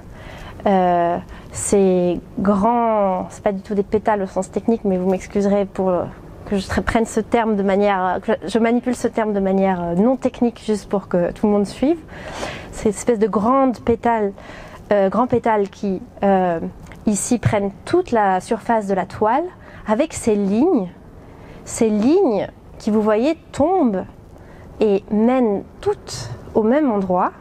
ces grands, c'est pas du tout des pétales au sens technique, mais vous m'excuserez pour que je prenne ce terme de manière, que je manipule ce terme de manière non technique juste pour que tout le monde suive. Ces espèces de grandes pétales, grands pétales qui ici prennent toute la surface de la toile avec ces lignes qui vous voyez tombent et mènent toutes au même endroit,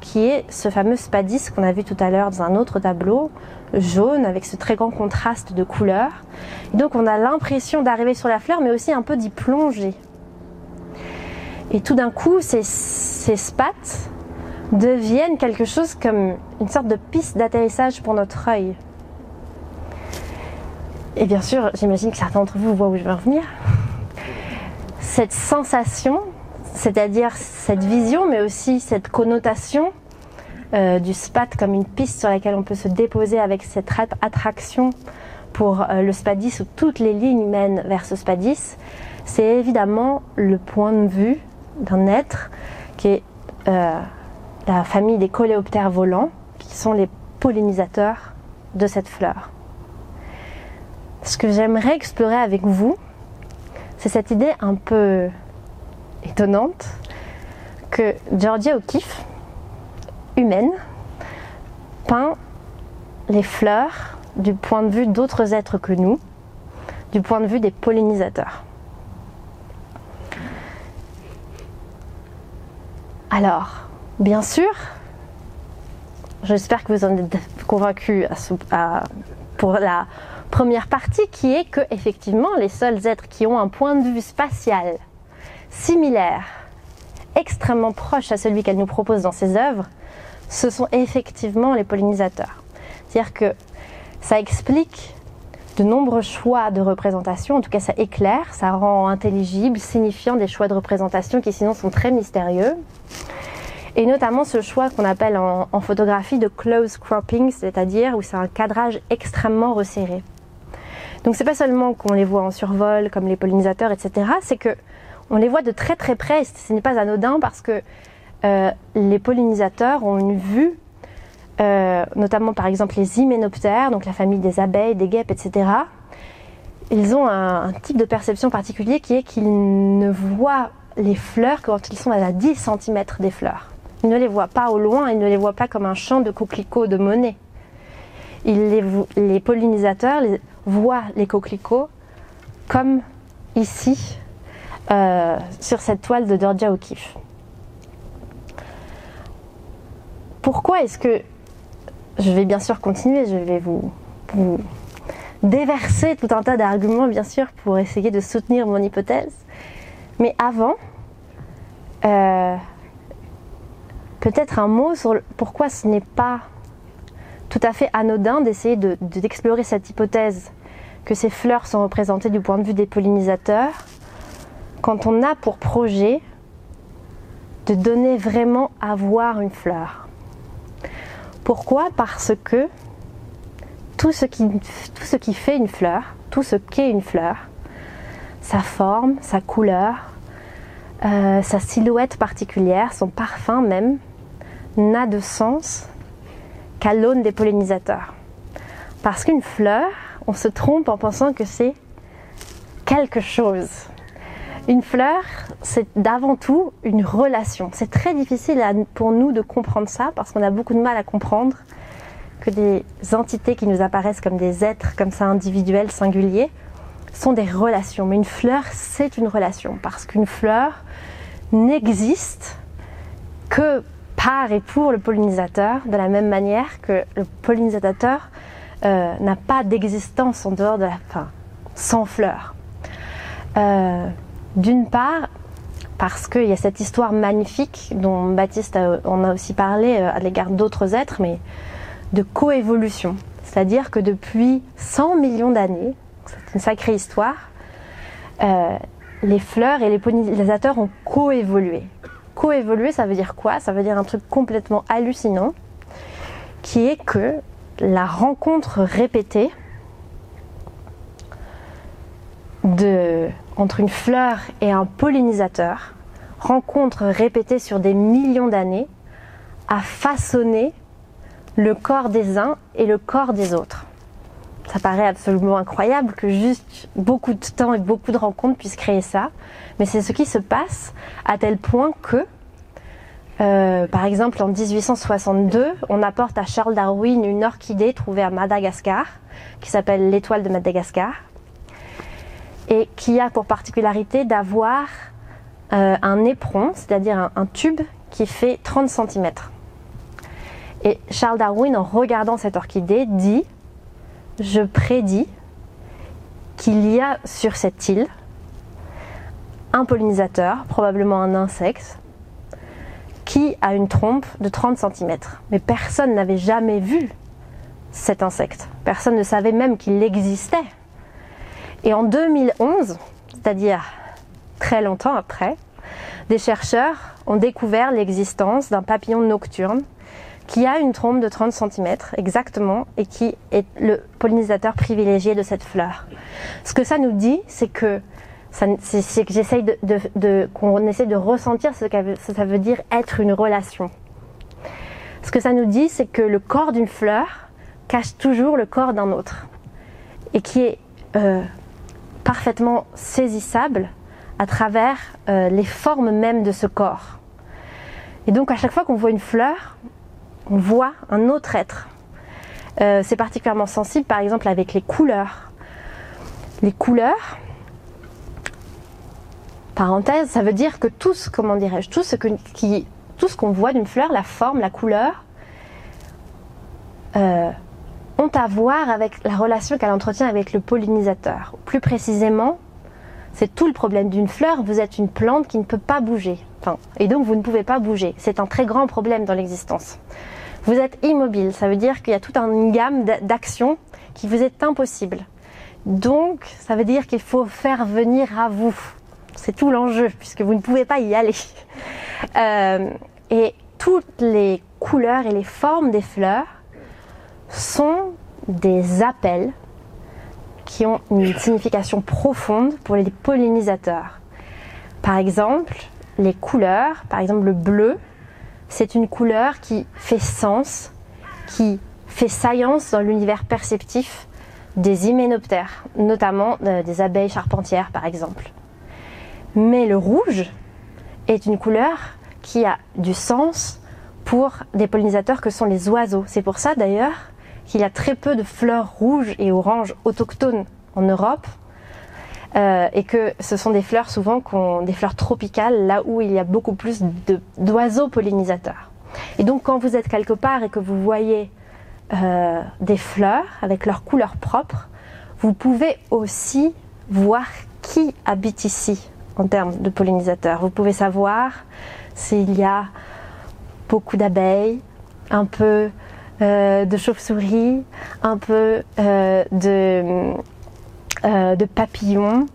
qui est ce fameux spadis qu'on a vu tout à l'heure dans un autre tableau, jaune, avec ce très grand contraste de couleurs. Donc on a l'impression d'arriver sur la fleur, mais aussi un peu d'y plonger. Et tout d'un coup, ces spates deviennent quelque chose comme une sorte de piste d'atterrissage pour notre œil. Et bien sûr, j'imagine que certains d'entre vous voient où je veux en venir. Cette sensation, c'est-à-dire cette vision, mais aussi cette connotation du spathe comme une piste sur laquelle on peut se déposer avec cette attraction pour le spadis, où toutes les lignes mènent vers ce spadis, c'est évidemment le point de vue d'un être qui est la famille des coléoptères volants, qui sont les pollinisateurs de cette fleur. Ce que j'aimerais explorer avec vous, c'est cette idée un peu étonnante que Georgia O'Keeffe, humaine, peint les fleurs du point de vue d'autres êtres que nous, du point de vue des pollinisateurs. Alors, bien sûr, j'espère que vous en êtes convaincus pour la première partie, qui est que effectivement les seuls êtres qui ont un point de vue spatial similaire, extrêmement proche à celui qu'elle nous propose dans ses œuvres, ce sont effectivement les pollinisateurs. C'est-à-dire que ça explique de nombreux choix de représentation, en tout cas ça éclaire, ça rend intelligible, signifiant des choix de représentation qui sinon sont très mystérieux. Et notamment ce choix qu'on appelle en photographie de close cropping, c'est-à-dire où c'est un cadrage extrêmement resserré. Donc c'est pas seulement qu'on les voit en survol comme les pollinisateurs, etc. C'est que on les voit de très très près, ce n'est pas anodin parce que les pollinisateurs ont une vue, notamment par exemple les hyménoptères, donc la famille des abeilles, des guêpes, etc. Ils ont un type de perception particulier qui est qu'ils ne voient les fleurs que quand ils sont à 10 cm des fleurs. Ils ne les voient pas au loin, ils ne les voient pas comme un champ de coquelicots de Monet. Les pollinisateurs voient les coquelicots comme ici, sur cette toile de Georgia O'Keeffe. Pourquoi est-ce que... Je vais bien sûr continuer, je vais vous déverser tout un tas d'arguments bien sûr pour essayer de soutenir mon hypothèse. Mais avant, peut-être un mot sur pourquoi ce n'est pas tout à fait anodin d'essayer d'explorer cette hypothèse que ces fleurs sont représentées du point de vue des pollinisateurs, quand on a pour projet de donner vraiment à voir une fleur. Pourquoi ? Parce que tout ce qui fait une fleur, tout ce qu'est une fleur, sa forme, sa couleur, sa silhouette particulière, son parfum même, n'a de sens qu'à l'aune des pollinisateurs. Parce qu'une fleur, on se trompe en pensant que c'est quelque chose. Une fleur, c'est d'avant tout une relation. C'est très difficile pour nous de comprendre ça parce qu'on a beaucoup de mal à comprendre que des entités qui nous apparaissent comme des êtres comme ça individuels, singuliers, sont des relations. Mais une fleur, c'est une relation parce qu'une fleur n'existe que par et pour le pollinisateur, de la même manière que le pollinisateur n'a pas d'existence en dehors de la fin, sans fleur. D'une part, parce qu'il y a cette histoire magnifique dont Baptiste en a aussi parlé à l'égard d'autres êtres, mais de coévolution. C'est-à-dire que depuis 100 millions d'années, c'est une sacrée histoire, les fleurs et les pollinisateurs ont coévolué. Coévoluer, ça veut dire quoi? Ça veut dire un truc complètement hallucinant, qui est que la rencontre répétée entre une fleur et un pollinisateur, rencontre répétée sur des millions d'années, a façonné le corps des uns et le corps des autres. Ça paraît absolument incroyable que juste beaucoup de temps et beaucoup de rencontres puissent créer ça, mais c'est ce qui se passe à tel point que, par exemple en 1862, on apporte à Charles Darwin une orchidée trouvée à Madagascar, qui s'appelle l'étoile de Madagascar, et qui a pour particularité d'avoir un éperon, c'est-à-dire un tube qui fait 30 cm. Et Charles Darwin, en regardant cette orchidée, dit: je prédis qu'il y a sur cette île un pollinisateur, probablement un insecte, qui a une trompe de 30 cm. Mais personne n'avait jamais vu cet insecte. Personne ne savait même qu'il existait. Et en 2011, c'est-à-dire très longtemps après, des chercheurs ont découvert l'existence d'un papillon nocturne qui a une trompe de 30 cm exactement et qui est le pollinisateur privilégié de cette fleur. Ce que ça nous dit, c'est que qu'on essaie de ressentir ce que ça veut dire être une relation. Ce que ça nous dit, c'est que le corps d'une fleur cache toujours le corps d'un autre et qui est parfaitement saisissable à travers les formes mêmes de ce corps. Et donc à chaque fois qu'on voit une fleur, on voit un autre être. C'est particulièrement sensible par exemple avec les couleurs. Les couleurs, parenthèse, ça veut dire que tout ce, comment dirais-je, tout ce qu'on voit d'une fleur, la forme, la couleur, ont à voir avec la relation qu'elle entretient avec le pollinisateur. Plus précisément, c'est tout le problème d'une fleur, vous êtes une plante qui ne peut pas bouger. Enfin, et donc vous ne pouvez pas bouger. C'est un très grand problème dans l'existence. Vous êtes immobile, ça veut dire qu'il y a toute une gamme d'actions qui vous est impossible. Donc ça veut dire qu'il faut faire venir à vous. C'est tout l'enjeu, puisque vous ne pouvez pas y aller. Et toutes les couleurs et les formes des fleurs sont des appels qui ont une signification profonde pour les pollinisateurs. Par exemple, les couleurs, par exemple le bleu, c'est une couleur qui fait sens, qui fait saillance dans l'univers perceptif des hyménoptères, notamment des abeilles charpentières par exemple. Mais le rouge est une couleur qui a du sens pour des pollinisateurs que sont les oiseaux. C'est pour ça d'ailleurs qu'il y a très peu de fleurs rouges et oranges autochtones en Europe et que ce sont des fleurs souvent des fleurs tropicales là où il y a beaucoup plus d'oiseaux pollinisateurs. Et donc quand vous êtes quelque part et que vous voyez des fleurs avec leur couleur propre, vous pouvez aussi voir qui habite ici en termes de pollinisateurs. Vous pouvez savoir s'il y a beaucoup d'abeilles, un peu de chauves-souris, un peu de papillons,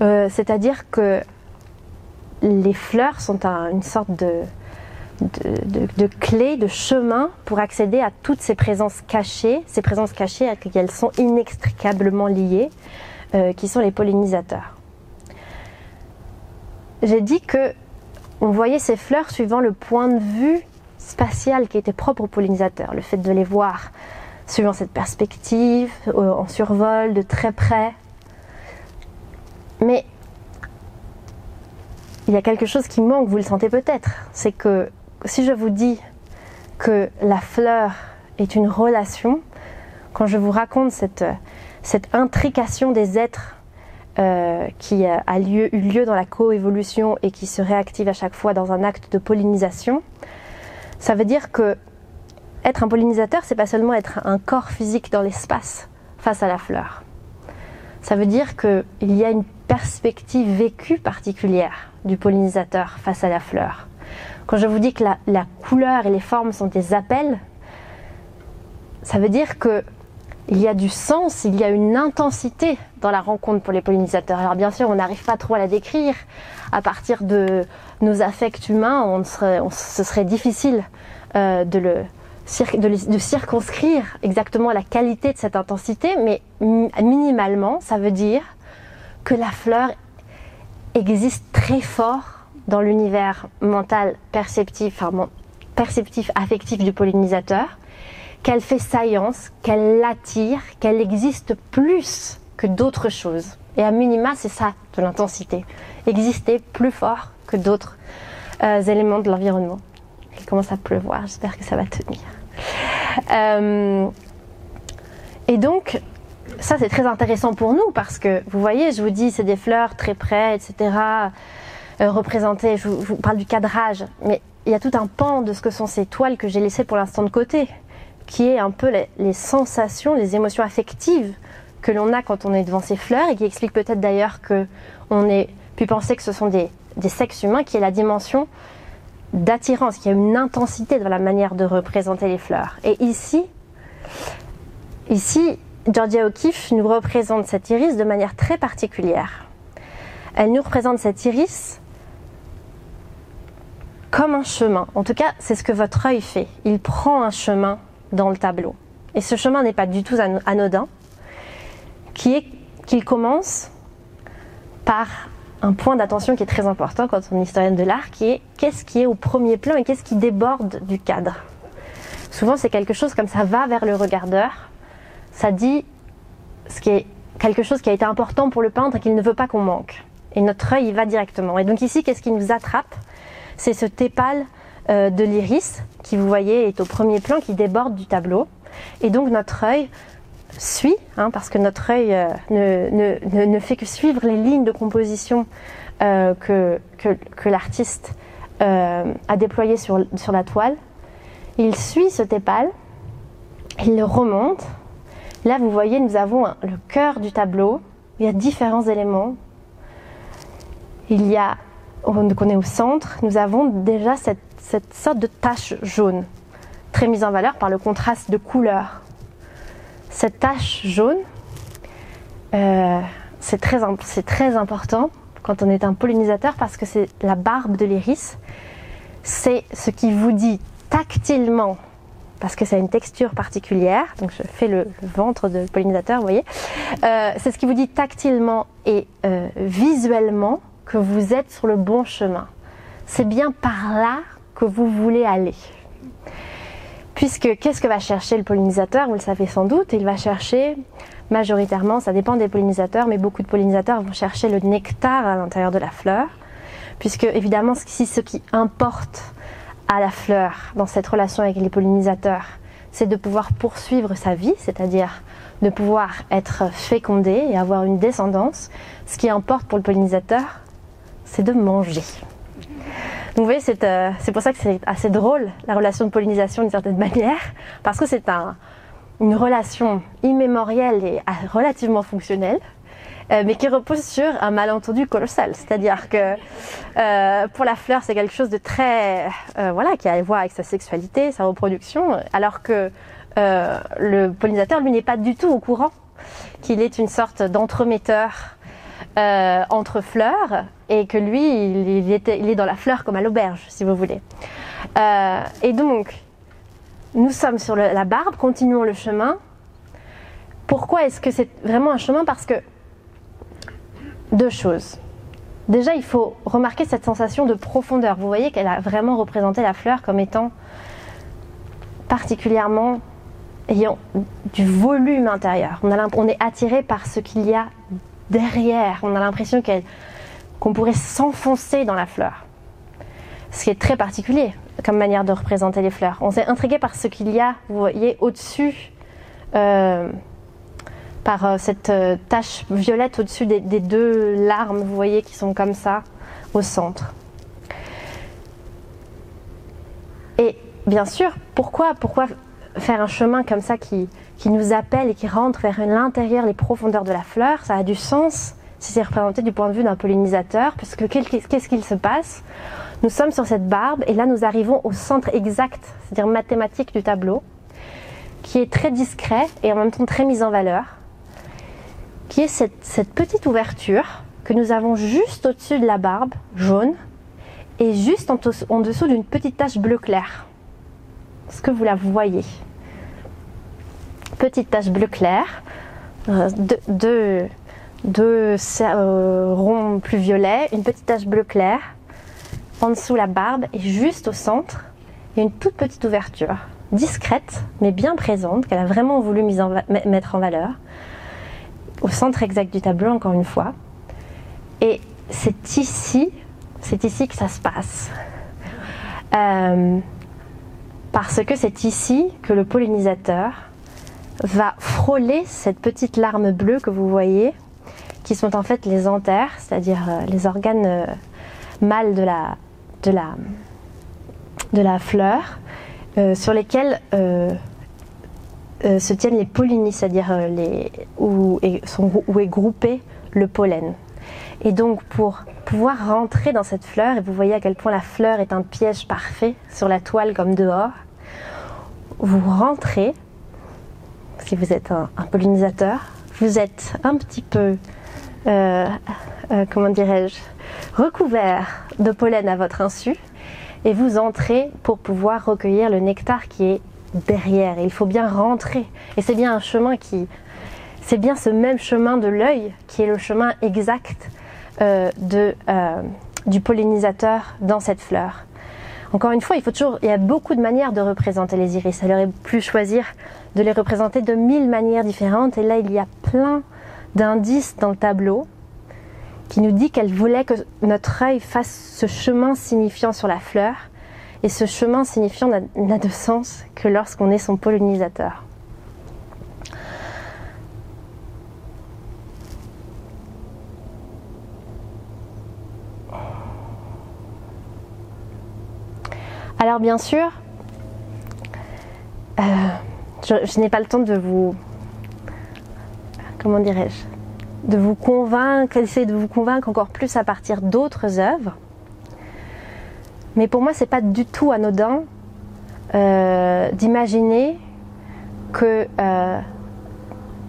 c'est-à-dire que les fleurs sont une sorte de clé, de chemin pour accéder à toutes ces présences cachées à qui elles sont inextricablement liées, qui sont les pollinisateurs. J'ai dit que on voyait ces fleurs suivant le point de vue spatial qui était propre aux pollinisateurs, le fait de les voir suivant cette perspective, en survol, de très près. Mais il y a quelque chose qui manque, vous le sentez peut-être, c'est que si je vous dis que la fleur est une relation, quand je vous raconte cette intrication des êtres qui a eu lieu dans la coévolution et qui se réactive à chaque fois dans un acte de pollinisation, ça veut dire que être un pollinisateur, c'est pas seulement être un corps physique dans l'espace face à la fleur. Ça veut dire qu'il y a une perspective vécue particulière du pollinisateur face à la fleur. Quand je vous dis que la couleur et les formes sont des appels, ça veut dire qu'il y a du sens, il y a une intensité dans la rencontre pour les pollinisateurs. Alors bien sûr, on n'arrive pas trop à la décrire à partir de nos affects humains, ce serait difficile de circonscrire exactement la qualité de cette intensité, mais minimalement, ça veut dire que la fleur existe très fort dans l'univers mental perceptif, perceptif affectif du pollinisateur, qu'elle fait saillance, qu'elle l'attire, qu'elle existe plus que d'autres choses. Et à minima, c'est ça de l'intensité, exister plus fort que d'autres éléments de l'environnement. Il commence à pleuvoir, j'espère que ça va tenir. Et donc, ça c'est très intéressant pour nous parce que, vous voyez, je vous dis, c'est des fleurs très près, etc., représentées, je vous parle du cadrage, mais il y a tout un pan de ce que sont ces toiles que j'ai laissées pour l'instant de côté, qui est un peu les sensations, les émotions affectives que l'on a quand on est devant ces fleurs et qui explique peut-être d'ailleurs qu'on ait pu penser que ce sont des sexes humains, qui est la dimension d'attirance, qui a une intensité dans la manière de représenter les fleurs. Et ici, Georgia O'Keeffe nous représente cet iris de manière très particulière. Elle nous représente cet iris comme un chemin. En tout cas, c'est ce que votre œil fait. Il prend un chemin dans le tableau. Et ce chemin n'est pas du tout anodin, qui est qu'il commence par un point d'attention qui est très important quand on est historienne de l'art, qui est qu'est-ce qui est au premier plan et qu'est-ce qui déborde du cadre. Souvent, c'est quelque chose comme ça va vers le regardeur. Ça dit ce qui est quelque chose qui a été important pour le peintre et qu'il ne veut pas qu'on manque. Et notre œil y va directement. Et donc ici, qu'est-ce qui nous attrape? C'est ce tépale de l'iris qui, vous voyez, est au premier plan, qui déborde du tableau. Et donc notre œil suit, parce que notre œil ne fait que suivre les lignes de composition que l'artiste a déployées sur la toile. Il suit ce tépale, il le remonte. Là, vous voyez, nous avons le cœur du tableau. Il y a différents éléments. Donc on est au centre, nous avons déjà cette sorte de tache jaune, très mise en valeur par le contraste de couleurs. Cette tache jaune, c'est très important quand on est un pollinisateur parce que c'est la barbe de l'iris. C'est ce qui vous dit tactilement, parce que ça a une texture particulière, donc je fais le ventre de pollinisateur, vous voyez. C'est ce qui vous dit tactilement et visuellement que vous êtes sur le bon chemin. C'est bien par là que vous voulez aller. Puisque qu'est-ce que va chercher le pollinisateur? Vous le savez sans doute, il va chercher majoritairement, ça dépend des pollinisateurs, mais beaucoup de pollinisateurs vont chercher le nectar à l'intérieur de la fleur, puisque évidemment ce qui importe à la fleur dans cette relation avec les pollinisateurs, c'est de pouvoir poursuivre sa vie, c'est-à-dire de pouvoir être fécondée et avoir une descendance. Ce qui importe pour le pollinisateur, c'est de manger. Donc vous voyez, c'est pour ça que c'est assez drôle, la relation de pollinisation d'une certaine manière, parce que c'est une relation immémorielle et relativement fonctionnelle, mais qui repose sur un malentendu colossal. C'est-à-dire que pour la fleur, c'est quelque chose de très... qui a à voir avec sa sexualité, sa reproduction, alors que le pollinisateur, lui, n'est pas du tout au courant qu'il est une sorte d'entremetteur entre fleurs et que lui, il est dans la fleur comme à l'auberge, si vous voulez. Et donc, nous sommes sur la barbe, continuons le chemin. Pourquoi est-ce que c'est vraiment un chemin? Parce que deux choses. Déjà, il faut remarquer cette sensation de profondeur. Vous voyez qu'elle a vraiment représenté la fleur comme étant particulièrement ayant du volume intérieur. On est attiré par ce qu'il y a derrière. On a l'impression qu'on pourrait s'enfoncer dans la fleur. Ce qui est très particulier comme manière de représenter les fleurs. On s'est intrigué par ce qu'il y a, vous voyez, au-dessus... par cette tache violette au-dessus des deux larmes, vous voyez, qui sont comme ça, au centre. Et bien sûr, pourquoi faire un chemin comme ça qui nous appelle et qui rentre vers l'intérieur, les profondeurs de la fleur? Ça a du sens si c'est représenté du point de vue d'un pollinisateur, parce que qu'est-ce qu'il se passe? Nous sommes sur cette barbe et là nous arrivons au centre exact, c'est-à-dire mathématique du tableau, qui est très discret et en même temps très mis en valeur, qui est cette petite ouverture que nous avons juste au-dessus de la barbe jaune et juste en dessous d'une petite tache bleu clair. Est-ce que vous la voyez? Petite tache bleu clair, deux deux ronds plus violets, une petite tache bleu clair, en dessous la barbe et juste au centre, il y a une toute petite ouverture, discrète mais bien présente, qu'elle a vraiment voulu mettre en valeur, au centre exact du tableau encore une fois. Et c'est ici que ça se passe. Parce que c'est ici que le pollinisateur va frôler cette petite larme bleue que vous voyez, qui sont en fait les anthères, c'est-à-dire les organes mâles de la fleur, sur lesquels se tiennent les pollinies, c'est-à-dire où est groupé le pollen. Et donc pour pouvoir rentrer dans cette fleur, et vous voyez à quel point la fleur est un piège parfait sur la toile comme dehors, vous rentrez, si vous êtes un pollinisateur, vous êtes un petit peu, comment dirais-je, recouvert de pollen à votre insu, et vous entrez pour pouvoir recueillir le nectar qui est derrière. Et il faut bien rentrer, et c'est bien un chemin qui... C'est bien ce même chemin de l'œil qui est le chemin exact du pollinisateur dans cette fleur. Encore une fois, il y a beaucoup de manières de représenter les iris. Elle aurait pu choisir de les représenter de 1000 manières différentes. Et là, il y a plein d'indices dans le tableau qui nous dit qu'elle voulait que notre œil fasse ce chemin signifiant sur la fleur. Et ce chemin signifiant n'a de sens que lorsqu'on est son pollinisateur. Alors bien sûr, je n'ai pas le temps de vous, comment dirais-je, de vous convaincre, essayer de vous convaincre encore plus à partir d'autres œuvres. Mais pour moi, c'est pas du tout anodin d'imaginer que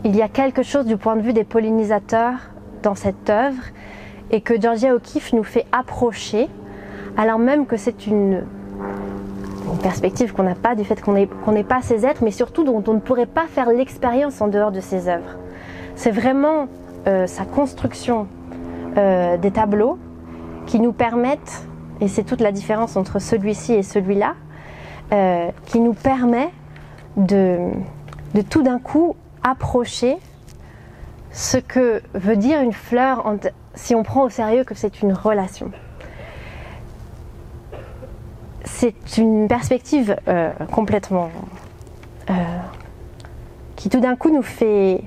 il y a quelque chose du point de vue des pollinisateurs dans cette œuvre et que Georgia O'Keeffe nous fait approcher, alors même que c'est une perspective qu'on n'a pas du fait qu'on n'est pas ces êtres, mais surtout dont on ne pourrait pas faire l'expérience en dehors de ces œuvres. C'est vraiment sa construction des tableaux qui nous permettent, et c'est toute la différence entre celui-ci et celui-là, qui nous permet de tout d'un coup approcher ce que veut dire une fleur si on prend au sérieux que c'est une relation. C'est une perspective complètement... qui tout d'un coup nous fait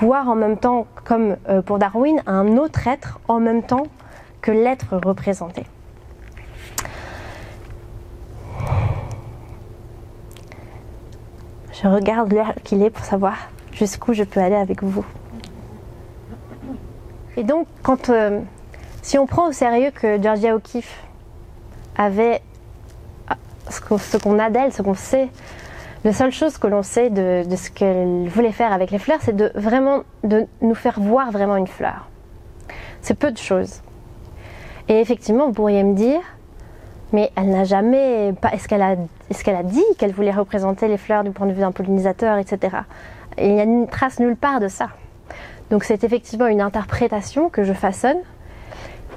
voir en même temps, comme pour Darwin, un autre être en même temps que l'être représenté. Je regarde l'heure qu'il est pour savoir jusqu'où je peux aller avec vous. Et donc, si on prend au sérieux que Georgia O'Keeffe avait... ce qu'on a d'elle, ce qu'on sait, la seule chose que l'on sait de ce qu'elle voulait faire avec les fleurs, c'est de nous faire voir vraiment une fleur. C'est peu de choses. Et effectivement, vous pourriez me dire, mais elle n'a jamais... Est-ce qu'elle a dit qu'elle voulait représenter les fleurs du point de vue d'un pollinisateur, etc. Et il n'y a une trace nulle part de ça. Donc c'est effectivement une interprétation que je façonne,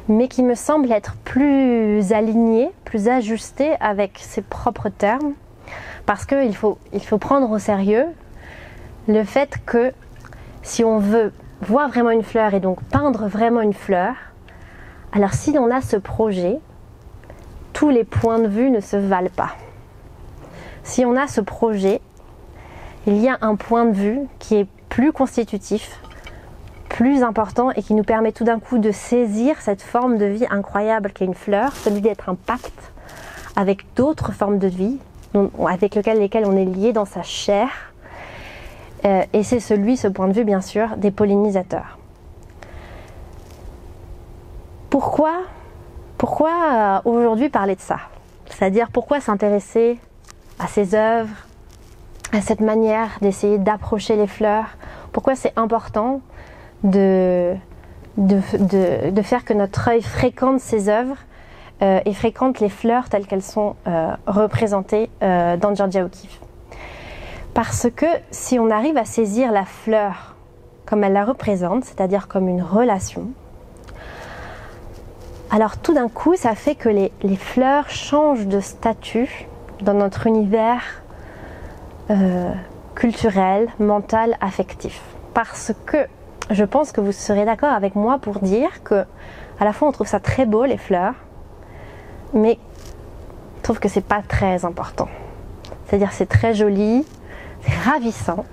mais qui me semble être plus alignée, plus ajustée avec ses propres termes, parce qu'il faut prendre au sérieux le fait que si on veut voir vraiment une fleur et donc peindre vraiment une fleur, alors si on a ce projet, tous les points de vue ne se valent pas. Si on a ce projet, il y a un point de vue qui est plus constitutif, plus important et qui nous permet tout d'un coup de saisir cette forme de vie incroyable qu'est une fleur, celui d'être en pacte avec d'autres formes de vie avec lesquelles on est lié dans sa chair, et c'est ce point de vue bien sûr des pollinisateurs. Pourquoi aujourd'hui parler de ça? C'est-à-dire pourquoi s'intéresser à ces œuvres, à cette manière d'essayer d'approcher les fleurs? Pourquoi c'est important de faire que notre œil fréquente ces œuvres et fréquente les fleurs telles qu'elles sont représentées dans Georgia O'Keeffe? Parce que si on arrive à saisir la fleur comme elle la représente, c'est-à-dire comme une relation. Alors tout d'un coup, ça fait que les fleurs changent de statut dans notre univers culturel, mental, affectif. Parce que je pense que vous serez d'accord avec moi pour dire que à la fois on trouve ça très beau les fleurs, mais je trouve que c'est pas très important. C'est-à-dire c'est très joli, c'est ravissant,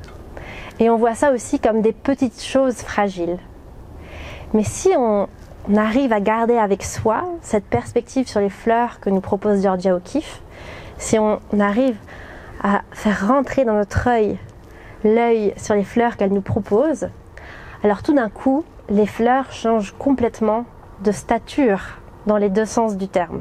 et on voit ça aussi comme des petites choses fragiles. Mais si on arrive à garder avec soi cette perspective sur les fleurs que nous propose Georgia O'Keeffe, si on arrive à faire rentrer dans notre œil l'œil sur les fleurs qu'elle nous propose, alors tout d'un coup, les fleurs changent complètement de stature dans les deux sens du terme.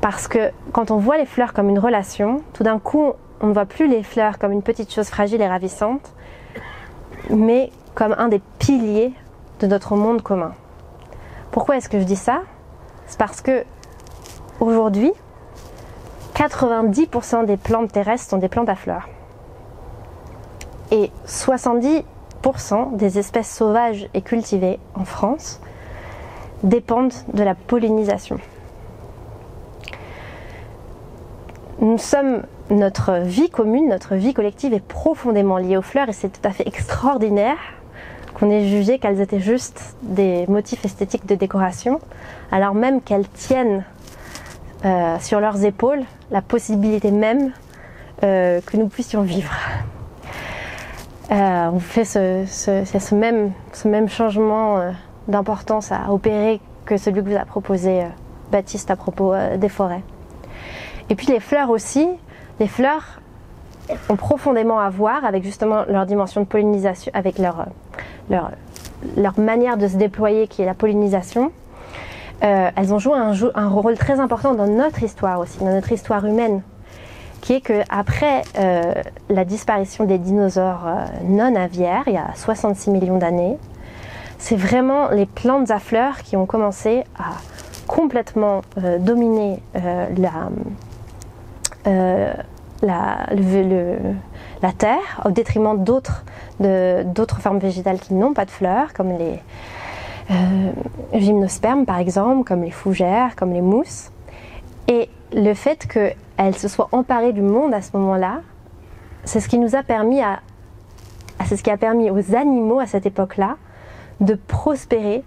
Parce que quand on voit les fleurs comme une relation, tout d'un coup, on ne voit plus les fleurs comme une petite chose fragile et ravissante, mais comme un des piliers de notre monde commun. Pourquoi est-ce que je dis ça? C'est parce que aujourd'hui, 90% des plantes terrestres sont des plantes à fleurs. Et 70% des espèces sauvages et cultivées en France dépendent de la pollinisation. Notre vie commune, notre vie collective est profondément liée aux fleurs et c'est tout à fait extraordinaire qu'on ait jugé qu'elles étaient juste des motifs esthétiques de décoration, alors même qu'elles tiennent sur leurs épaules la possibilité même que nous puissions vivre. On fait ce même changement d'importance à opérer que celui que vous a proposé Baptiste à propos des forêts. Et puis les fleurs aussi, les fleurs ont profondément à voir avec justement leur dimension de pollinisation, avec leur manière de se déployer qui est la pollinisation. Elles ont joué un rôle très important dans notre histoire aussi, dans notre histoire humaine, qui est qu'après la disparition des dinosaures non aviaires, il y a 66 millions d'années, c'est vraiment les plantes à fleurs qui ont commencé à complètement dominer la terre, au détriment d'autres formes végétales qui n'ont pas de fleurs, comme les gymnospermes par exemple, comme les fougères, comme les mousses. Et le fait qu'elles se soient emparées du monde à ce moment-là, c'est ce qui nous a permis c'est ce qui a permis aux animaux à cette époque-là de prospérer,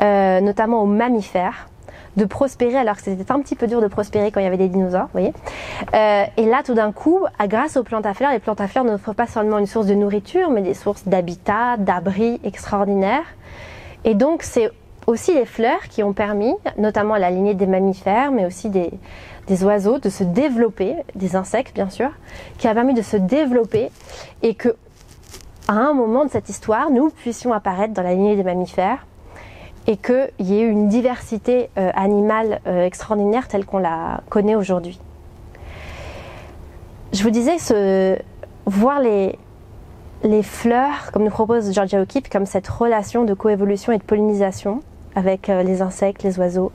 notamment aux mammifères, de prospérer alors que c'était un petit peu dur de prospérer quand il y avait des dinosaures, vous voyez. Et là, tout d'un coup, grâce aux plantes à fleurs, les plantes à fleurs n'offrent pas seulement une source de nourriture, mais des sources d'habitat, d'abri extraordinaires. Et donc, c'est aussi les fleurs qui ont permis, notamment à la lignée des mammifères, mais aussi des oiseaux, de se développer, des insectes bien sûr, qui a permis de se développer et que, à un moment de cette histoire, nous puissions apparaître dans la lignée des mammifères, et qu'il y ait une diversité animale extraordinaire telle qu'on la connaît aujourd'hui. Je vous disais, voir les fleurs, comme nous propose Georgia O'Keeffe, comme cette relation de coévolution et de pollinisation avec les insectes, les oiseaux,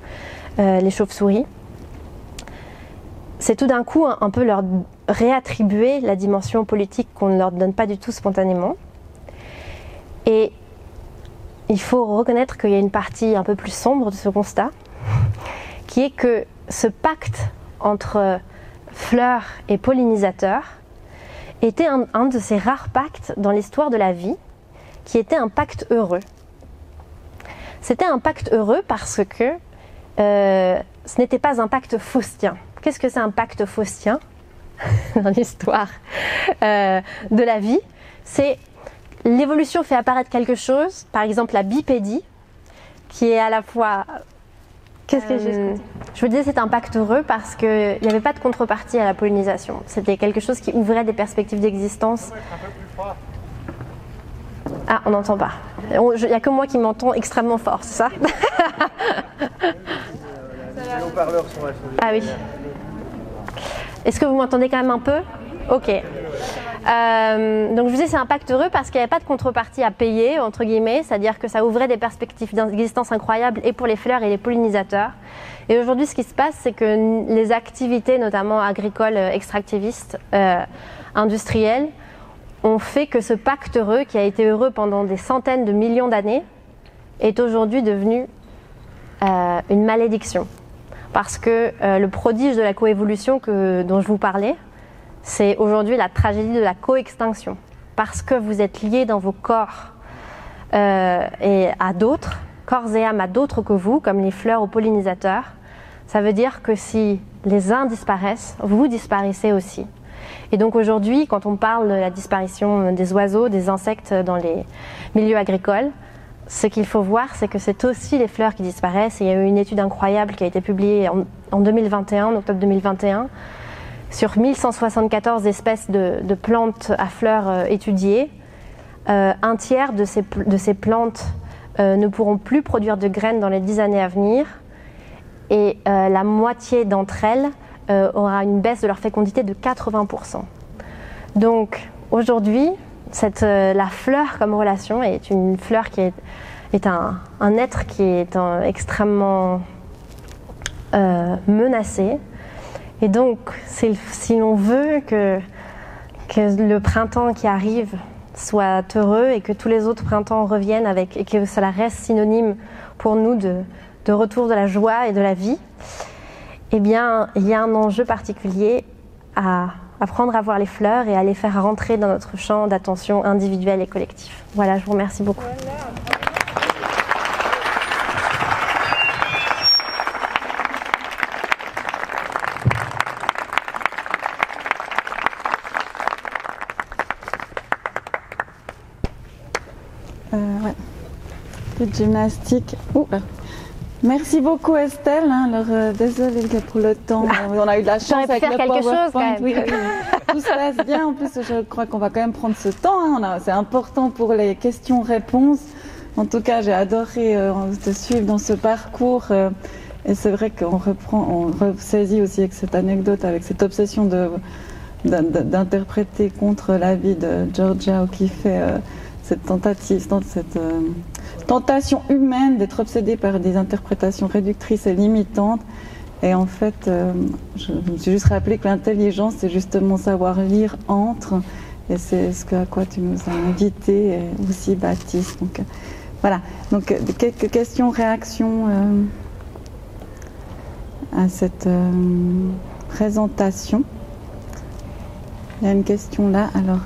les chauves-souris, c'est tout d'un coup un peu leur réattribuer la dimension politique qu'on ne leur donne pas du tout spontanément. Et il faut reconnaître qu'il y a une partie un peu plus sombre de ce constat, qui est que ce pacte entre fleurs et pollinisateurs était un de ces rares pactes dans l'histoire de la vie, qui était un pacte heureux. C'était un pacte heureux parce que ce n'était pas un pacte faustien. Qu'est-ce que c'est un pacte faustien dans l'histoire de la vie? C'est l'évolution fait apparaître quelque chose, par exemple la bipédie, qui est à la fois... Qu'est-ce que je vous disais, c'est un pacte heureux parce qu'il n'y avait pas de contrepartie à la pollinisation. C'était quelque chose qui ouvrait des perspectives d'existence. Ah, on n'entend pas. Il n'y a que moi qui m'entends extrêmement fort, c'est ça? Les haut-parleurs sont là. Ah oui. Est-ce que vous m'entendez quand même un peu? Ok. Donc je vous dis c'est un pacte heureux parce qu'il n'y avait pas de contrepartie à payer, entre guillemets, c'est-à-dire que ça ouvrait des perspectives d'existence incroyables et pour les fleurs et les pollinisateurs. Et aujourd'hui ce qui se passe, c'est que les activités notamment agricoles, extractivistes, industrielles, ont fait que ce pacte heureux, qui a été heureux pendant des centaines de millions d'années, est aujourd'hui devenu une malédiction. Parce que le prodige de la coévolution dont je vous parlais, c'est aujourd'hui la tragédie de la coextinction. Parce que vous êtes liés dans vos corps et à d'autres, corps et âme à d'autres que vous, comme les fleurs aux pollinisateurs, ça veut dire que si les uns disparaissent, vous disparaissez aussi. Et donc aujourd'hui, quand on parle de la disparition des oiseaux, des insectes dans les milieux agricoles, ce qu'il faut voir, c'est que c'est aussi les fleurs qui disparaissent. Et il y a eu une étude incroyable qui a été publiée en octobre 2021, sur 1174 espèces de plantes à fleurs étudiées. Un tiers de ces plantes ne pourront plus produire de graines dans les 10 années à venir, et la moitié d'entre elles aura une baisse de leur fécondité de 80%. Donc aujourd'hui, la fleur comme relation est une fleur qui est un être qui est extrêmement menacé. Et donc, si l'on veut que le printemps qui arrive soit heureux et que tous les autres printemps reviennent et que cela reste synonyme pour nous de retour de la joie et de la vie, eh bien, il y a un enjeu particulier à apprendre à voir les fleurs et à les faire rentrer dans notre champ d'attention individuel et collectif. Voilà, je vous remercie beaucoup. Voilà. Gymnastique. Ouh. Merci beaucoup Estelle. Alors désolée pour le temps, on a eu de la chance avec le PowerPoint. Oui, oui. Tout se passe bien. En plus, je crois qu'on va quand même prendre ce temps. C'est important pour les questions-réponses. En tout cas, j'ai adoré te suivre dans ce parcours. Et c'est vrai qu'on ressaisit aussi avec cette anecdote, avec cette obsession d'interpréter contre la vie de Georgia O'Keeffe. Cette tentation humaine d'être obsédée par des interprétations réductrices et limitantes. Et en fait, je me suis juste rappelé que l'intelligence, c'est justement savoir lire entre. Et c'est à quoi tu nous as invités, et aussi Baptiste. Donc voilà, donc quelques questions, réactions à cette présentation. Il y a une question là, alors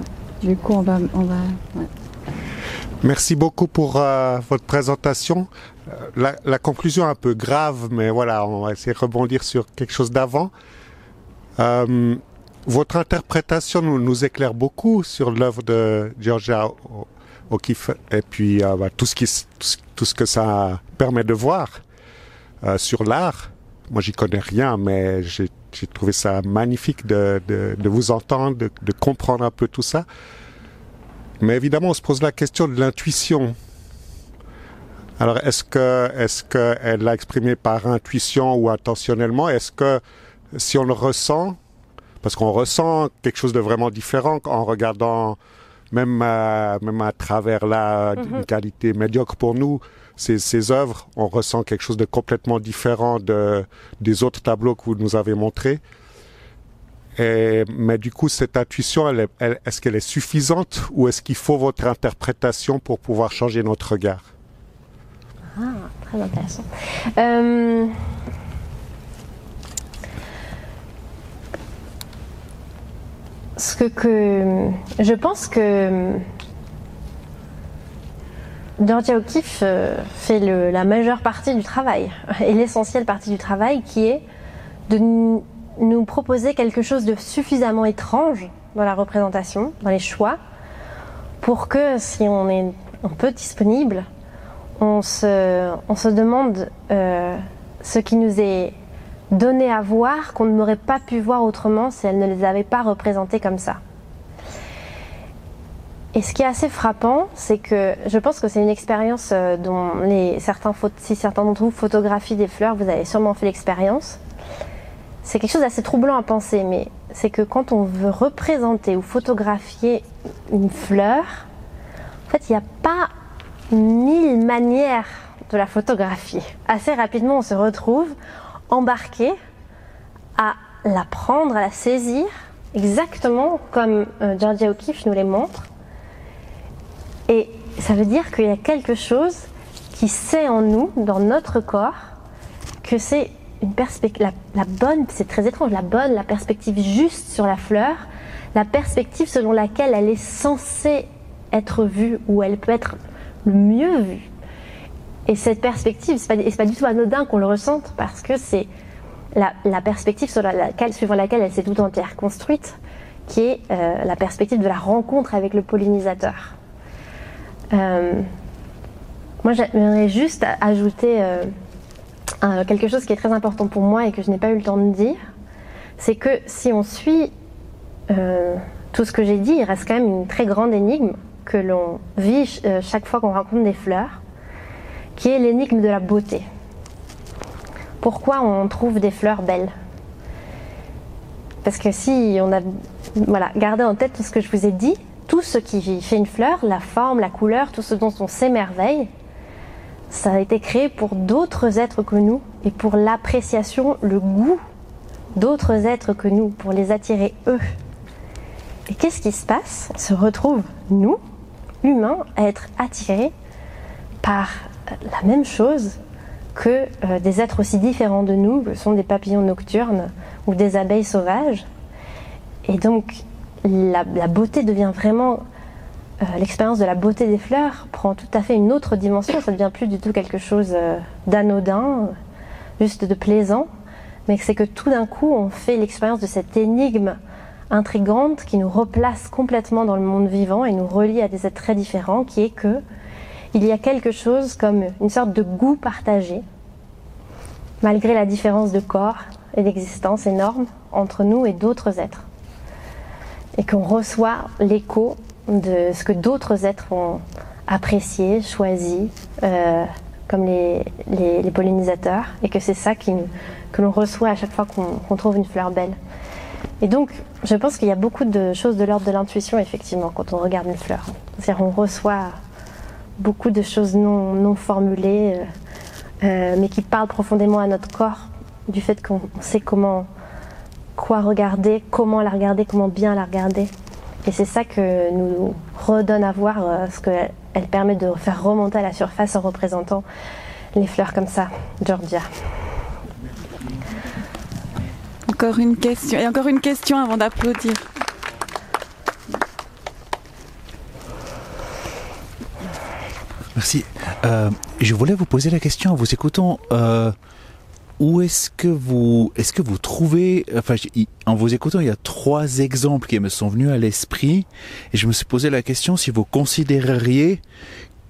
du coup on va ouais. Merci beaucoup pour votre présentation. La conclusion est un peu grave, mais voilà, on va essayer de rebondir sur quelque chose d'avant. Votre interprétation nous éclaire beaucoup sur l'œuvre de Georgia O'Keeffe et puis tout ce que ça permet de voir sur l'art. Moi, j'y connais rien, mais j'ai trouvé ça magnifique de vous entendre, de comprendre un peu tout ça. Mais évidemment, on se pose la question de l'intuition. Alors, est-ce que elle l'a exprimée par intuition ou intentionnellement? Est-ce que si on le ressent, parce qu'on ressent quelque chose de vraiment différent en regardant même à travers là une qualité médiocre pour nous, ces œuvres, on ressent quelque chose de complètement différent des autres tableaux que vous nous avez montrés. Mais du coup, cette intuition, est-ce qu'elle est suffisante ou est-ce qu'il faut votre interprétation pour pouvoir changer notre regard? Ah, très intéressant. Je pense que Georgia O'Keeffe fait la majeure partie du travail et l'essentielle partie du travail, qui est de nous proposer quelque chose de suffisamment étrange dans la représentation, dans les choix, pour que si on est un peu disponible, on se demande ce qui nous est donné à voir, qu'on n'aurait pas pu voir autrement si elle ne les avait pas représentés comme ça. Et ce qui est assez frappant, c'est que je pense que c'est une expérience dont si certains d'entre vous photographient des fleurs, vous avez sûrement fait l'expérience. C'est quelque chose d'assez troublant à penser, mais c'est que quand on veut représenter ou photographier une fleur, en fait, il n'y a pas 1000 manières de la photographier. Assez rapidement, on se retrouve embarqué à la prendre, à la saisir, exactement comme Georgia O'Keeffe nous les montre. Et ça veut dire qu'il y a quelque chose qui sait en nous, dans notre corps, que c'est une perspective, la bonne, c'est très étrange, la bonne, la perspective juste sur la fleur, la perspective selon laquelle elle est censée être vue, ou elle peut être le mieux vue. Et cette perspective, c'est pas du tout anodin qu'on le ressente, parce que c'est la perspective suivant laquelle elle s'est toute entière construite, qui est la perspective de la rencontre avec le pollinisateur. Moi, j'aimerais juste ajouter quelque chose qui est très important pour moi et que je n'ai pas eu le temps de dire, c'est que si on suit tout ce que j'ai dit, il reste quand même une très grande énigme que l'on vit chaque fois qu'on rencontre des fleurs, qui est l'énigme de la beauté. Pourquoi on trouve des fleurs belles? Parce que si on a gardé en tête tout ce que je vous ai dit, tout ce qui fait une fleur, la forme, la couleur, tout ce dont on s'émerveille, ça a été créé pour d'autres êtres que nous et pour l'appréciation, le goût d'autres êtres que nous, pour les attirer eux. Et qu'est-ce qui se passe? On se retrouve, nous, humains, à être attirés par la même chose que des êtres aussi différents de nous, que sont des papillons nocturnes ou des abeilles sauvages. Et donc, la beauté devient vraiment... l'expérience de la beauté des fleurs prend tout à fait une autre dimension, ça ne devient plus du tout quelque chose d'anodin, juste de plaisant, mais c'est que tout d'un coup on fait l'expérience de cette énigme intrigante qui nous replace complètement dans le monde vivant et nous relie à des êtres très différents, qui est que il y a quelque chose comme une sorte de goût partagé, malgré la différence de corps et d'existence énorme entre nous et d'autres êtres, et qu'on reçoit l'écho de ce que d'autres êtres ont apprécié, choisi, comme les pollinisateurs, et que c'est ça que l'on reçoit à chaque fois qu'on trouve une fleur belle. Et donc, je pense qu'il y a beaucoup de choses de l'ordre de l'intuition, effectivement, quand on regarde une fleur. C'est-à-dire qu'on reçoit beaucoup de choses non formulées, mais qui parlent profondément à notre corps, du fait qu'on sait quoi regarder, comment la regarder, comment bien la regarder. Et c'est ça que nous redonne à voir, ce qu'elle permet de faire remonter à la surface en représentant les fleurs comme ça, Georgia. Encore une question, et encore une question avant d'applaudir. Merci. Je voulais vous poser la question en vous écoutant. Où est-ce que vous trouvez, enfin, en vous écoutant, il y a trois exemples qui me sont venus à l'esprit, et je me suis posé la question si vous considéreriez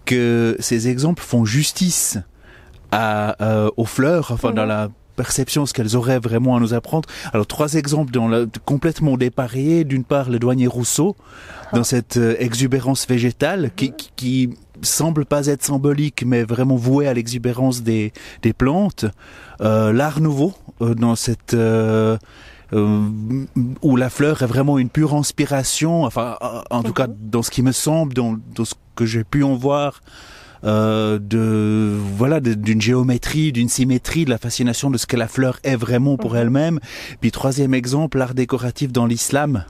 que ces exemples font justice aux fleurs, enfin, dans la perception, ce qu'elles auraient vraiment à nous apprendre. Alors, trois exemples complètement dépareillés. D'une part, le douanier Rousseau, dans cette exubérance végétale qui semble pas être symbolique, mais vraiment voué à l'exubérance des plantes. L'art nouveau, dans cette... où la fleur est vraiment une pure inspiration, enfin, en tout cas, dans ce qui me semble, dans ce que j'ai pu en voir, d'une géométrie, d'une symétrie, de la fascination de ce que la fleur est vraiment pour elle-même. Puis troisième exemple, l'art décoratif dans l'islam,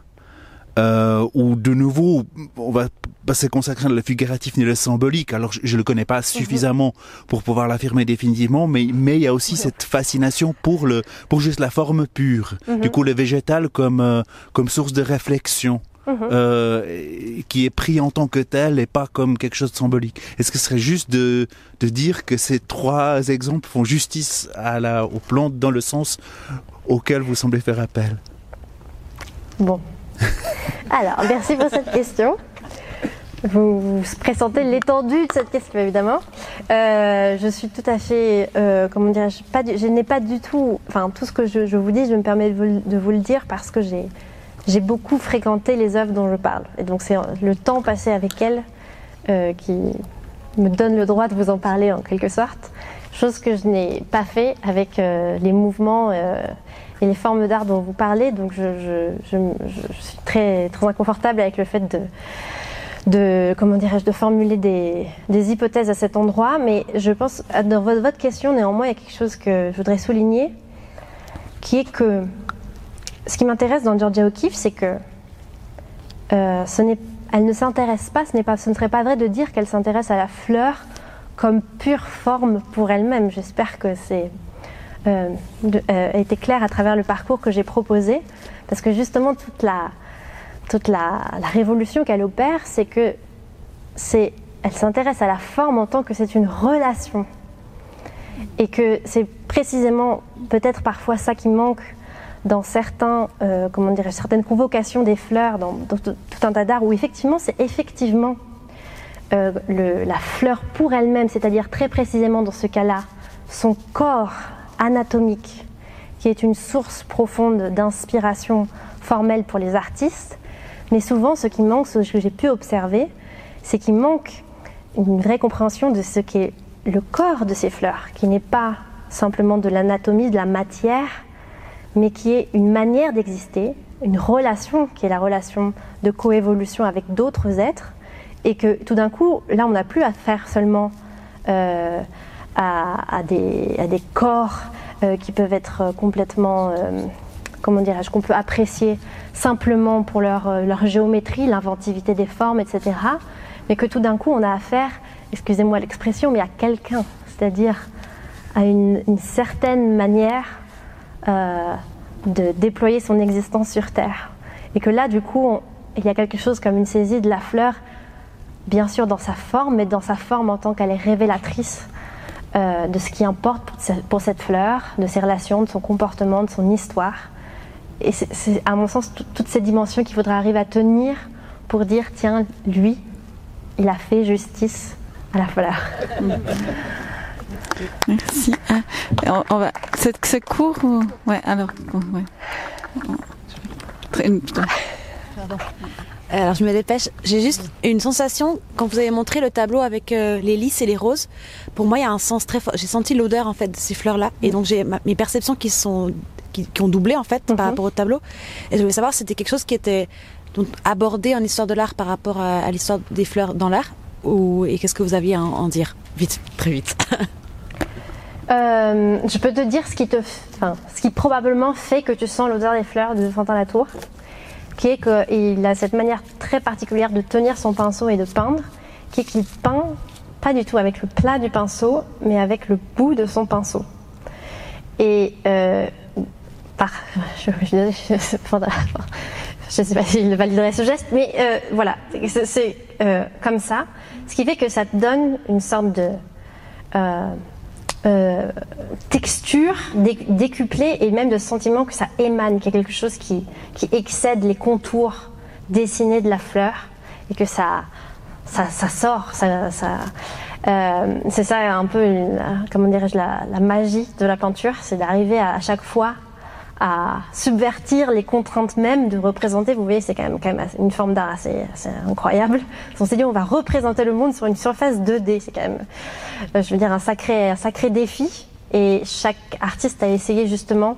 où de nouveau on va pas se consacrer à le figuratif ni le symbolique. Alors je le connais pas suffisamment pour pouvoir l'affirmer définitivement, mais il y a aussi cette fascination pour juste la forme pure. Du coup, le végétal comme source de réflexion. Qui est pris en tant que tel et pas comme quelque chose de symbolique. Est-ce que ce serait juste de dire que ces trois exemples font justice aux plantes dans le sens auquel vous semblez faire appel? Bon. Alors, merci pour cette question. Vous pressentez l'étendue de cette question, évidemment. Je suis tout à fait, comment dirais-je, je n'ai pas du tout, enfin, tout ce que je vous dis, je me permets de vous le dire parce que j'ai beaucoup fréquenté les œuvres dont je parle. Et donc c'est le temps passé avec elles qui me donne le droit de vous en parler en quelque sorte. Chose que je n'ai pas fait avec les mouvements et les formes d'art dont vous parlez. Donc je suis très, très inconfortable avec le fait de formuler des hypothèses à cet endroit. Mais je pense, dans votre question, néanmoins, il y a quelque chose que je voudrais souligner, qui est que ce qui m'intéresse dans Georgia O'Keeffe, c'est que elle ne s'intéresse pas, ce ne serait pas vrai de dire qu'elle s'intéresse à la fleur comme pure forme pour elle-même. J'espère que c'est été clair à travers le parcours que j'ai proposé, parce que justement toute la révolution qu'elle opère, c'est que elle s'intéresse à la forme en tant que c'est une relation, et que c'est précisément peut-être parfois ça qui manque dans certaines convocations des fleurs, dans tout un tas d'art où effectivement c'est la fleur pour elle-même, c'est-à-dire très précisément dans ce cas-là, son corps anatomique, qui est une source profonde d'inspiration formelle pour les artistes. Mais souvent, ce qui manque, ce que j'ai pu observer, c'est qu'il manque une vraie compréhension de ce qu'est le corps de ces fleurs, qui n'est pas simplement de l'anatomie, de la matière, mais qui est une manière d'exister, une relation qui est la relation de coévolution avec d'autres êtres, et que tout d'un coup, là, on n'a plus affaire seulement à des corps qui peuvent être complètement, qu'on peut apprécier simplement pour leur géométrie, l'inventivité des formes, etc. Mais que tout d'un coup, on a affaire, excusez-moi l'expression, mais à quelqu'un, c'est-à-dire à une certaine manière de déployer son existence sur Terre. Et que là, du coup, il y a quelque chose comme une saisie de la fleur, bien sûr dans sa forme, mais dans sa forme en tant qu'elle est révélatrice de ce qui importe pour cette fleur, de ses relations, de son comportement, de son histoire. Et c'est à mon sens toutes ces dimensions qu'il faudra arriver à tenir pour dire « tiens, lui, il a fait justice à la fleur ». Merci. On va... C'est court ou... Ouais, alors... Ouais. Pardon. Alors je me dépêche, j'ai juste une sensation quand vous avez montré le tableau avec les lys et les roses. Pour moi il y a un sens très fort, j'ai senti l'odeur en fait de ces fleurs là, et donc j'ai mes perceptions qui ont doublé en fait par rapport au tableau. Et je voulais savoir si c'était quelque chose qui était donc abordé en histoire de l'art par rapport à l'histoire des fleurs dans l'art, et qu'est-ce que vous aviez à en dire vite, très vite. Je peux te dire ce qui probablement fait que tu sens l'odeur des fleurs de Fantin-Latour, qui est qu'il a cette manière très particulière de tenir son pinceau et de peindre, qui est qu'il peint pas du tout avec le plat du pinceau, mais avec le bout de son pinceau. Et je ne sais pas s'il validerait ce geste, mais voilà, c'est comme ça. Ce qui fait que ça te donne une sorte de texture décuplée, et même de sentiment que ça émane, qu'il y a quelque chose qui excède les contours dessinés de la fleur, et que ça sort, c'est ça un peu, comment dirais-je, la magie de la peinture, c'est d'arriver à chaque fois à subvertir les contraintes même de représenter. Vous voyez, c'est quand même une forme d'art assez incroyable. On s'est dit, on va représenter le monde sur une surface 2D. C'est quand même, je veux dire, un sacré défi. Et chaque artiste a essayé justement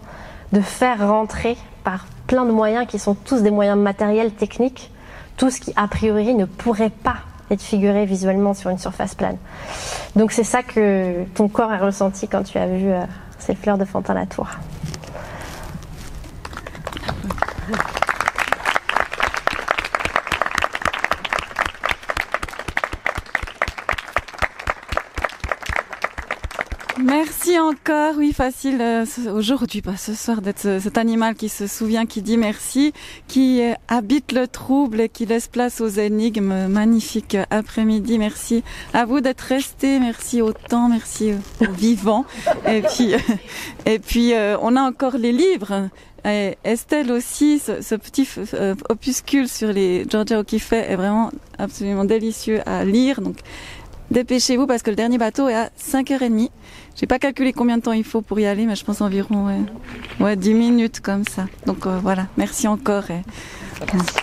de faire rentrer par plein de moyens qui sont tous des moyens matériels, techniques, tout ce qui a priori ne pourrait pas être figuré visuellement sur une surface plane. Donc c'est ça que ton corps a ressenti quand tu as vu ces fleurs de Fantin-Latour. Merci encore, oui, facile aujourd'hui, pas ce soir, d'être cet animal qui se souvient, qui dit merci, qui habite le trouble et qui laisse place aux énigmes. Magnifique après-midi, merci à vous d'être restés, merci au temps, merci aux vivants. Et puis, on a encore les livres. Et Estelle aussi, ce petit opuscule sur les Georgia O'Keeffe est vraiment absolument délicieux à lire. Donc dépêchez-vous, parce que le dernier bateau est à 5h30. J'ai pas calculé combien de temps il faut pour y aller, mais je pense environ 10 minutes comme ça. Donc voilà, merci encore. Merci.